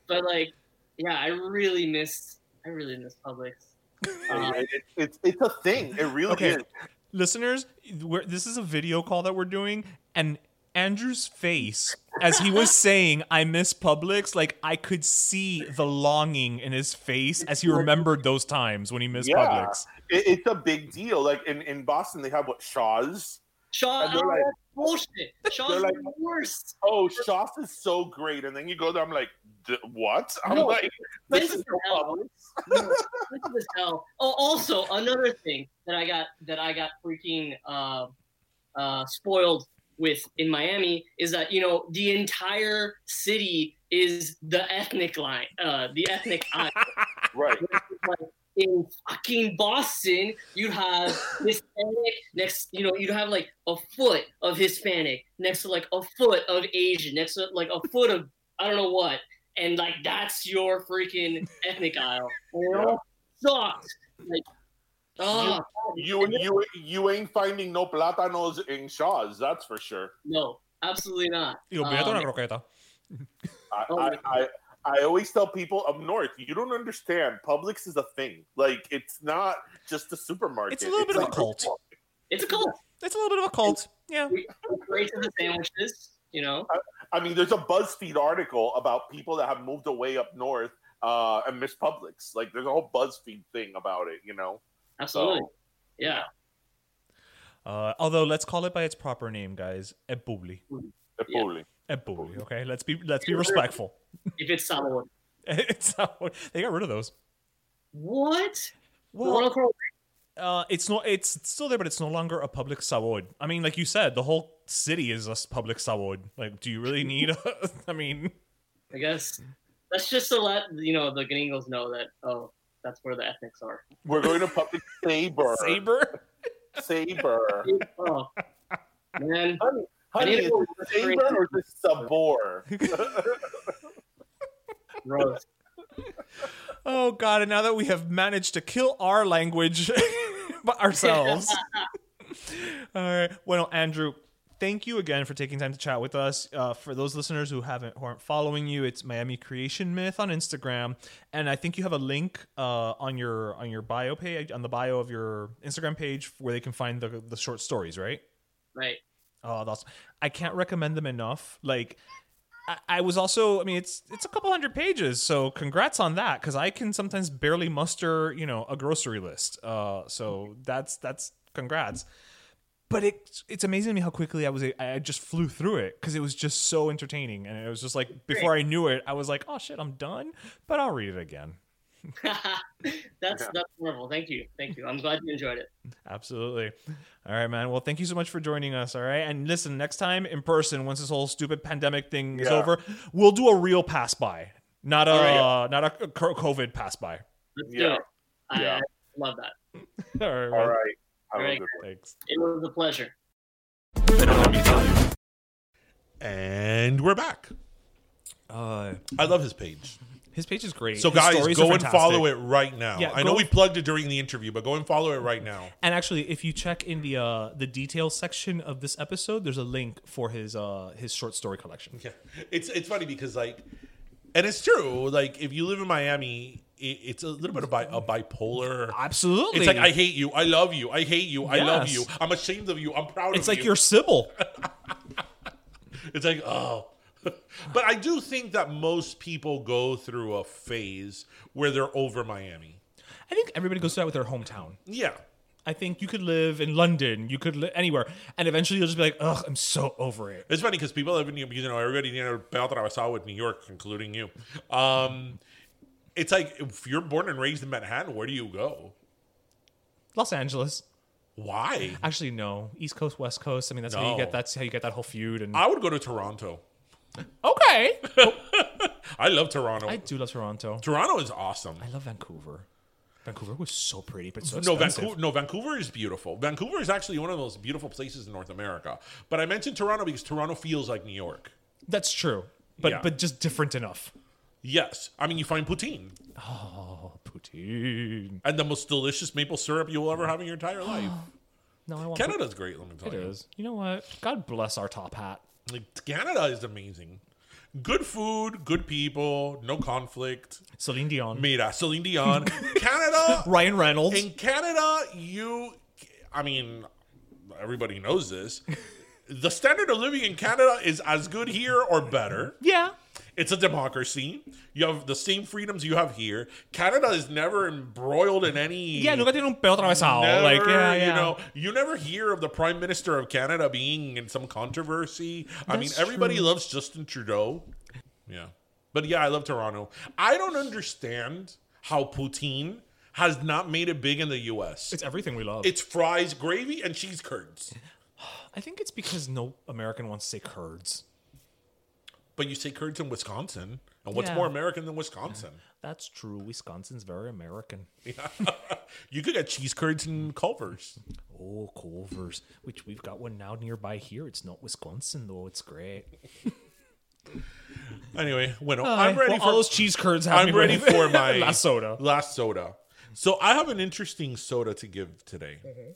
But, like, yeah, I really miss, I really miss Publix. Uh, it, it, it's it's a thing. It really okay. is. Listeners, we're, this is a video call that we're doing, and Andrew's face as he was saying, "I miss Publix." Like I could see the longing in his face as he remembered those times when he missed yeah. Publix. It, it's a big deal. Like in, in Boston, they have what Shaw's. Shaw's oh, like, bullshit. Shaw's like, the worst. Oh, Shaw's is so great, and then you go there. I'm like, D- what? I'm no, like, this is hell. No, this is hell. Oh, also another thing that I got that I got freaking uh, uh, spoiled with in Miami is that you know the entire city is the ethnic line, uh, the ethnic line. Right. Like, in fucking Boston, you have Hispanic next, you know, you'd have like a foot of Hispanic next to like a foot of Asian next to like a foot of I don't know what. And, like, that's your freaking ethnic aisle. It all sucks. Like, oh. You, you, you, you ain't finding no plátanos in Shaw's, that's for sure. No, absolutely not. Um, I, I, I, I always tell people up north, you don't understand. Publix is a thing. Like, it's not just a supermarket. It's a little bit it's of like a cult. It's a cult. It's a little bit of a cult. Yeah. Great for the sandwiches. You know, I, I mean, there's a BuzzFeed article about people that have moved away up north uh, and miss Publix. Like, there's a whole BuzzFeed thing about it. You know, absolutely, so, yeah. yeah. Uh, although, let's call it by its proper name, guys. Ebuli. Ebuli. Yeah. Ebuli. Okay, let's be let's be respectful. If it's sour, it's sour. They got rid of those. What? Well, uh, it's not. It's still there, but it's no longer a Publix sour. I mean, like you said, the whole city is a Publix sourd. Like, do you really need a, I mean, I guess that's just to let you know the gringos know that oh, that's where the ethnics are. We're going to Publix Saber. Saber? Saber. Oh, man. Honey, honey is it Saber or just Sabor? Gross. Oh, God. And now that we have managed to kill our language ourselves. All right. Well, Andrew, thank you again for taking time to chat with us. Uh, for those listeners who haven't who aren't following you, it's Miami Creation Myth on Instagram, and I think you have a link uh, on your on your bio page on the bio of your Instagram page where they can find the the short stories, right? Right. Oh, that's I can't recommend them enough. Like, I, I was also, I mean, it's it's a couple hundred pages, so congrats on that because I can sometimes barely muster, you know, a grocery list. Uh, so that's that's congrats. But it, it's amazing to me how quickly I was I just flew through it because it was just so entertaining. And it was just like, before I knew it, I was like, oh, shit, I'm done. But I'll read it again. that's yeah. that's wonderful. Thank you. Thank you. I'm glad you enjoyed it. Absolutely. All right, man. Well, thank you so much for joining us. All right. And listen, next time in person, once this whole stupid pandemic thing yeah. is over, we'll do a real pass by, not a right. uh, not a COVID pass by. Let's yeah. do it. Yeah. I love that. All right. Man. All right. Right. Thanks. It was a pleasure. And we're back. Uh, I love his page. His page is great. So, His guys, go and follow it right now. Yeah, I know we plugged it during the interview, but go and follow it right now. And actually, if you check in the uh, the details section of this episode, there's a link for his uh, his short story collection. Yeah, it's it's funny because, like, and it's true. Like, if you live in Miami, it, it's a little bit of bi- a bipolar. Absolutely. It's like, I hate you. I love you. I hate you. Yes. I love you. I'm ashamed of you. I'm proud it's of like you. It's like you're Sybil. It's like, oh. But I do think that most people go through a phase where they're over Miami. I think everybody goes through that with their hometown. Yeah. I think you could live in London. You could live anywhere. And eventually you'll just be like, ugh, I'm so over it. It's funny because people live in New York. You know, everybody in the belt that I saw with New York, including you. Um, it's like, if you're born and raised in Manhattan, where do you go? Los Angeles. Why? Actually, no. East Coast, West Coast. I mean, that's no. how you get that's how you get that whole feud. And I would go to Toronto. Okay. Oh. I love Toronto. I do love Toronto. Toronto is awesome. I love Vancouver. Vancouver was so pretty, but so expensive. No, Vancouver, no, Vancouver is beautiful. Vancouver is actually one of the most beautiful places in North America. But I mentioned Toronto because Toronto feels like New York. That's true. But yeah. but just different enough. Yes. I mean, you find poutine. Oh, poutine. And the most delicious maple syrup you will ever have in your entire life. No, I want Canada's po- great, let me tell you. It is. You know what? God bless our top hat. Like, Canada is amazing. Good food, good people, no conflict. Celine Dion. Mira, Celine Dion. Canada. Ryan Reynolds. In Canada, you, I mean, everybody knows this. The standard of living in Canada is as good here or better. Yeah. It's a democracy. You have the same freedoms you have here. Canada is never embroiled in any... Yeah, nunca tiene un pelo atravesado. Never, like, yeah, yeah. You know, you never hear of the Prime Minister of Canada being in some controversy. That's I mean, everybody true. Loves Justin Trudeau. Yeah. But yeah, I love Toronto. I don't understand how poutine has not made it big in the U S. It's everything we love. It's fries, gravy, and cheese curds. I think it's because no American wants to say curds. But you say curds in Wisconsin, and what's yeah. more American than Wisconsin? That's true. Wisconsin's very American. Yeah. You could get cheese curds in Culver's. Oh, Culver's, which we've got one now nearby here. It's not Wisconsin, though. It's great. Anyway, bueno, uh, I'm ready well, for... all those cheese curds have I'm me ready, ready for my... last soda. Last soda. So I have an interesting soda to give today. Mm-hmm.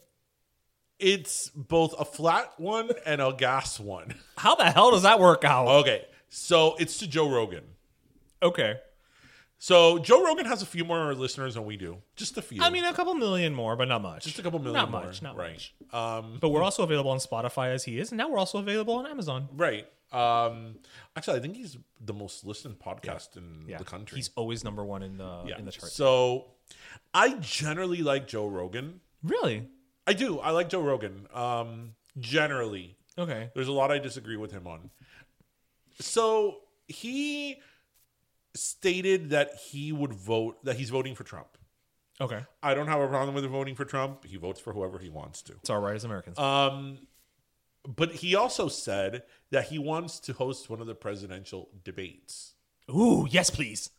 It's both a flat one and a gas one. How the hell does that work out? Okay. So it's to Joe Rogan. Okay. So Joe Rogan has a few more listeners than we do. Just a few. I mean, a couple million more, but not much. Just a couple million not more. Not much, not right. much. Um, but we're also available on Spotify as he is, and now we're also available on Amazon. Right. Um, actually, I think he's the most listened podcast yeah. in yeah. the country. He's always number one in the, yeah. in the chart. So I generally like Joe Rogan. Really? I do. I like Joe Rogan. Um, generally. Okay. There's a lot I disagree with him on. So he stated that he would vote, that he's voting for Trump. Okay. I don't have a problem with voting for Trump. He votes for whoever he wants to. It's all right as Americans. Um, but he also said that he wants to host one of the presidential debates. Ooh, yes, please.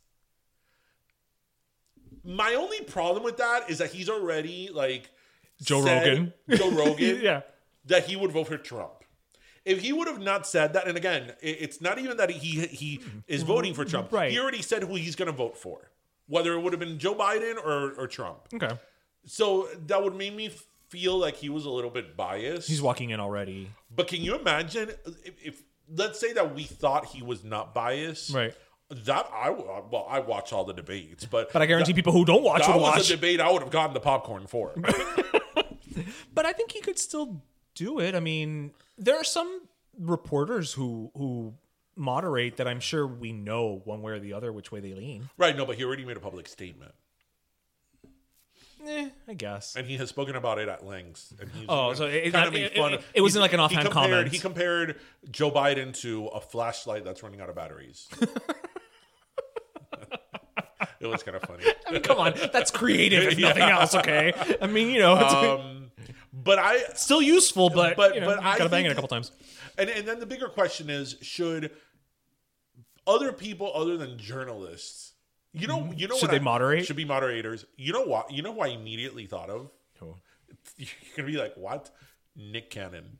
My only problem with that is that he's already like Joe Rogan. Joe Rogan. Yeah. That he would vote for Trump. If he would have not said that, and again, it's not even that he he is voting for Trump. Right. He already said who he's going to vote for, whether it would have been Joe Biden or, or Trump. Okay. So that would make me feel like he was a little bit biased. He's walking in already. But can you imagine if, if let's say that we thought he was not biased. Right. That I well, I watch all the debates, but but I guarantee that, people who don't watch that would was watch. A debate I would have gotten the popcorn for. But I think he could still do it. I mean, there are some reporters who who moderate that I'm sure we know one way or the other which way they lean. Right, no, but he already made a public statement. Eh, I guess. And he has spoken about it at length. And he's oh, so it, kind it, of made it, fun. It, it, it wasn't like an offhand he compared, comment. He compared Joe Biden to a flashlight that's running out of batteries. It was kind of funny. I mean, come on. That's creative if yeah. nothing else, okay? I mean, you know. It's um, but I... Still useful, but, but, you know, but I gotta bang it a couple times. And, and then the bigger question is, should other people other than journalists... You know, you know should they I, moderate? Should be moderators. You know what? You know who I immediately thought of? Who? You're going to be like, what? Nick Cannon.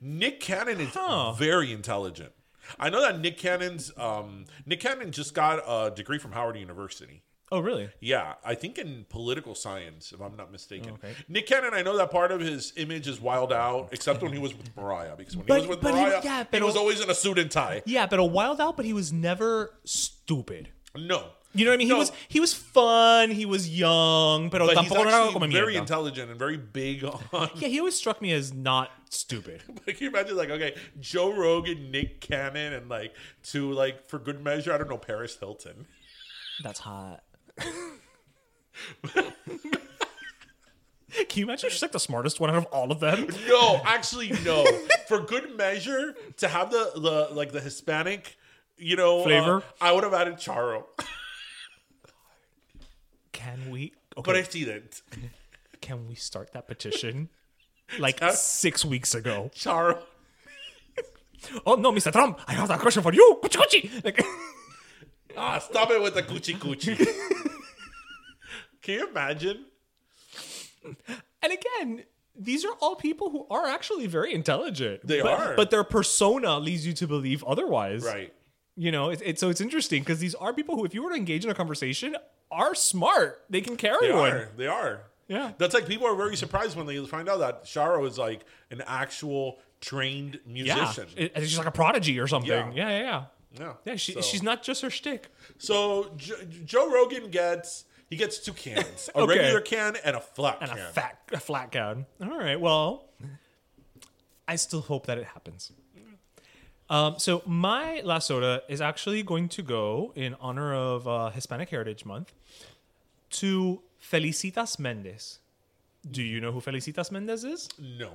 Nick Cannon is huh. very intelligent. I know that Nick Cannon's um, Nick Cannon just got a degree from Howard University. Oh, really? Yeah. I think in political science, if I'm not mistaken. Oh, okay. Nick Cannon, I know that part of his image is wild out, except when he was with Mariah. Because when but, he was with Mariah, he, yeah, he was always in a suit and tie. Yeah, but a wild out, but he was never stupid. No. You know what I mean? No. He was he was fun. He was young, pero but tampoco he's actually no very intelligent and very big on. Yeah, he always struck me as not stupid. But can you imagine, like, okay, Joe Rogan, Nick Cannon, and like to like for good measure, I don't know, Paris Hilton. That's hot. Can you imagine she's like the smartest one out of all of them? No, actually, no. For good measure, to have the, the like the Hispanic, you know, flavor, uh, I would have added Charo. Can we? Okay. But I didn't. Can we start that petition? Like Charo, six weeks ago. Charo. Oh no, Mister Trump! I have that question for you. Coochie coochie. Like, ah, stop it with the coochie coochie. Can you imagine? And again, these are all people who are actually very intelligent. They but, are, but their persona leads you to believe otherwise. Right. You know, it's it, so it's interesting because these are people who, if you were to engage in a conversation, are smart. They can carry they one. Are. They are. Yeah. That's like people are very surprised when they find out that Charo is like an actual trained musician. Yeah. It, she's like a prodigy or something. Yeah, yeah, yeah. Yeah, yeah. yeah she, so. She's not just her shtick. So jo- Joe Rogan gets he gets two cans. A okay. regular can and a flat and can. And a fat, a flat can. All right. Well, I still hope that it happens. Um, so my last soda is actually going to go in honor of uh, Hispanic Heritage Month to Felicitas Mendez. Do you know who Felicitas Mendez is? No.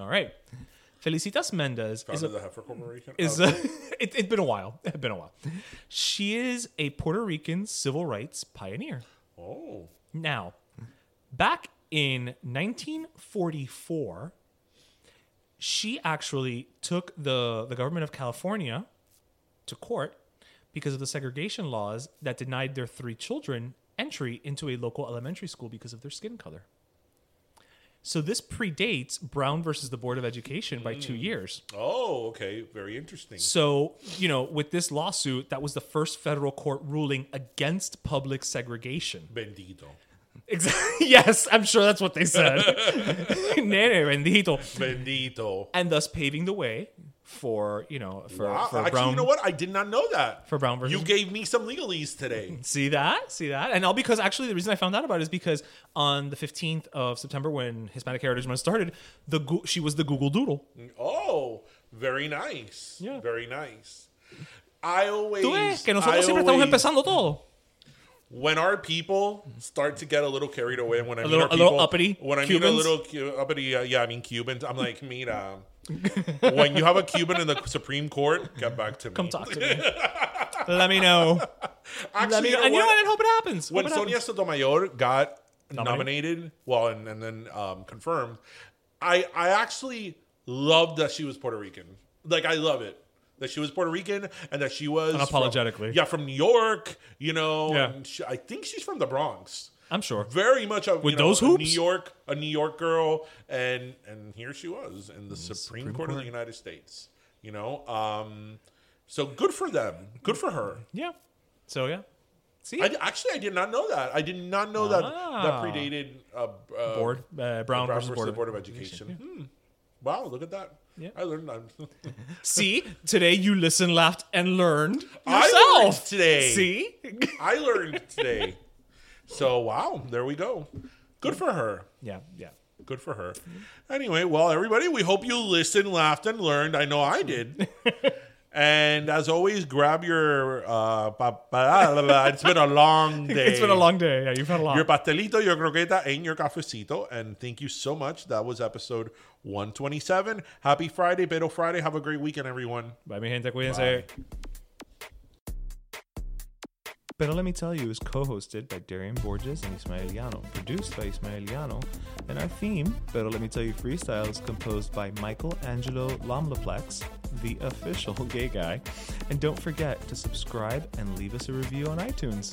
All right. Felicitas Mendez Founder is a, of the Heifer Corporation. Is a, it, it's been a while. It's been a while. She is a Puerto Rican civil rights pioneer. Oh. Now, back in nineteen forty-four. She actually took the, the government of California to court because of the segregation laws that denied their three children entry into a local elementary school because of their skin color. So this predates Brown versus the Board of Education by mm. two years. Oh, okay. Very interesting. So, you know, with this lawsuit, that was the first federal court ruling against public segregation. Bendito. Exactly. Yes, I'm sure that's what they said. Nene, bendito. Bendito. And thus paving the way for, you know, for, wow. for Actually, Brown. You know what? I did not know that. For Brown versus. You gave me some legalese today. See that? See that? And all because, actually, the reason I found out about it is because on the fifteenth of September, when Hispanic Heritage Month started, the go- she was the Google Doodle. Oh, very nice. Yeah. Very nice. I always... Tú ves que nosotros I siempre always... estamos empezando todo. When our people start to get a little carried away, when I a mean little, our people, a little uppity, when I Cubans? mean a little cu- uppity, uh, yeah, I mean Cubans. I'm like, mira, when you have a Cuban in the Supreme Court, get back to me. Come talk to me. Let me know. Actually, Let me know. You know, and you know what? I hope it happens. When it Sonia happens. Sotomayor got nominated, nominated well, and, and then um, confirmed, I I actually loved that she was Puerto Rican. Like, I love it. That she was Puerto Rican and that she was... Unapologetically. From, yeah, from New York, you know. Yeah. And she, I think she's from the Bronx. I'm sure. Very much a, With you know, those hoops? a New York a New York girl. And and here she was in the Supreme, Supreme Court, Court of the United States. You know? Um, so good for them. Good for her. Yeah. So, yeah. See? I, actually, I did not know that. I did not know ah. that that predated... Uh, uh, Board. Uh, Brown versus Board, Board of Education. Education. Yeah. Hmm. Wow, look at that. Yeah. I learned that. See, today you listened, laughed, and learned yourself. I learned today. See? I learned today. So, wow, there we go. Good for her. Yeah, yeah. Good for her. Anyway, well, everybody, we hope you listened, laughed, and learned. I know I did. And as always, grab your... Uh, pa- pa- la- la. It's been a long day. It's been a long day. Yeah, you've had a lot. Your pastelito, your croqueta, and your cafecito. And thank you so much. That was episode one twenty-seven. Happy Friday, Pero Friday. Have a great weekend, everyone. Bye, mi gente. Cuídense. Pero Let Me Tell You is co-hosted by Darian Borges and Ismaeliano, produced by Ismaeliano, and our theme, Pero Let Me Tell You Freestyle, is composed by Michelangelo Lomlaplex, the official gay guy. And don't forget to subscribe and leave us a review on iTunes.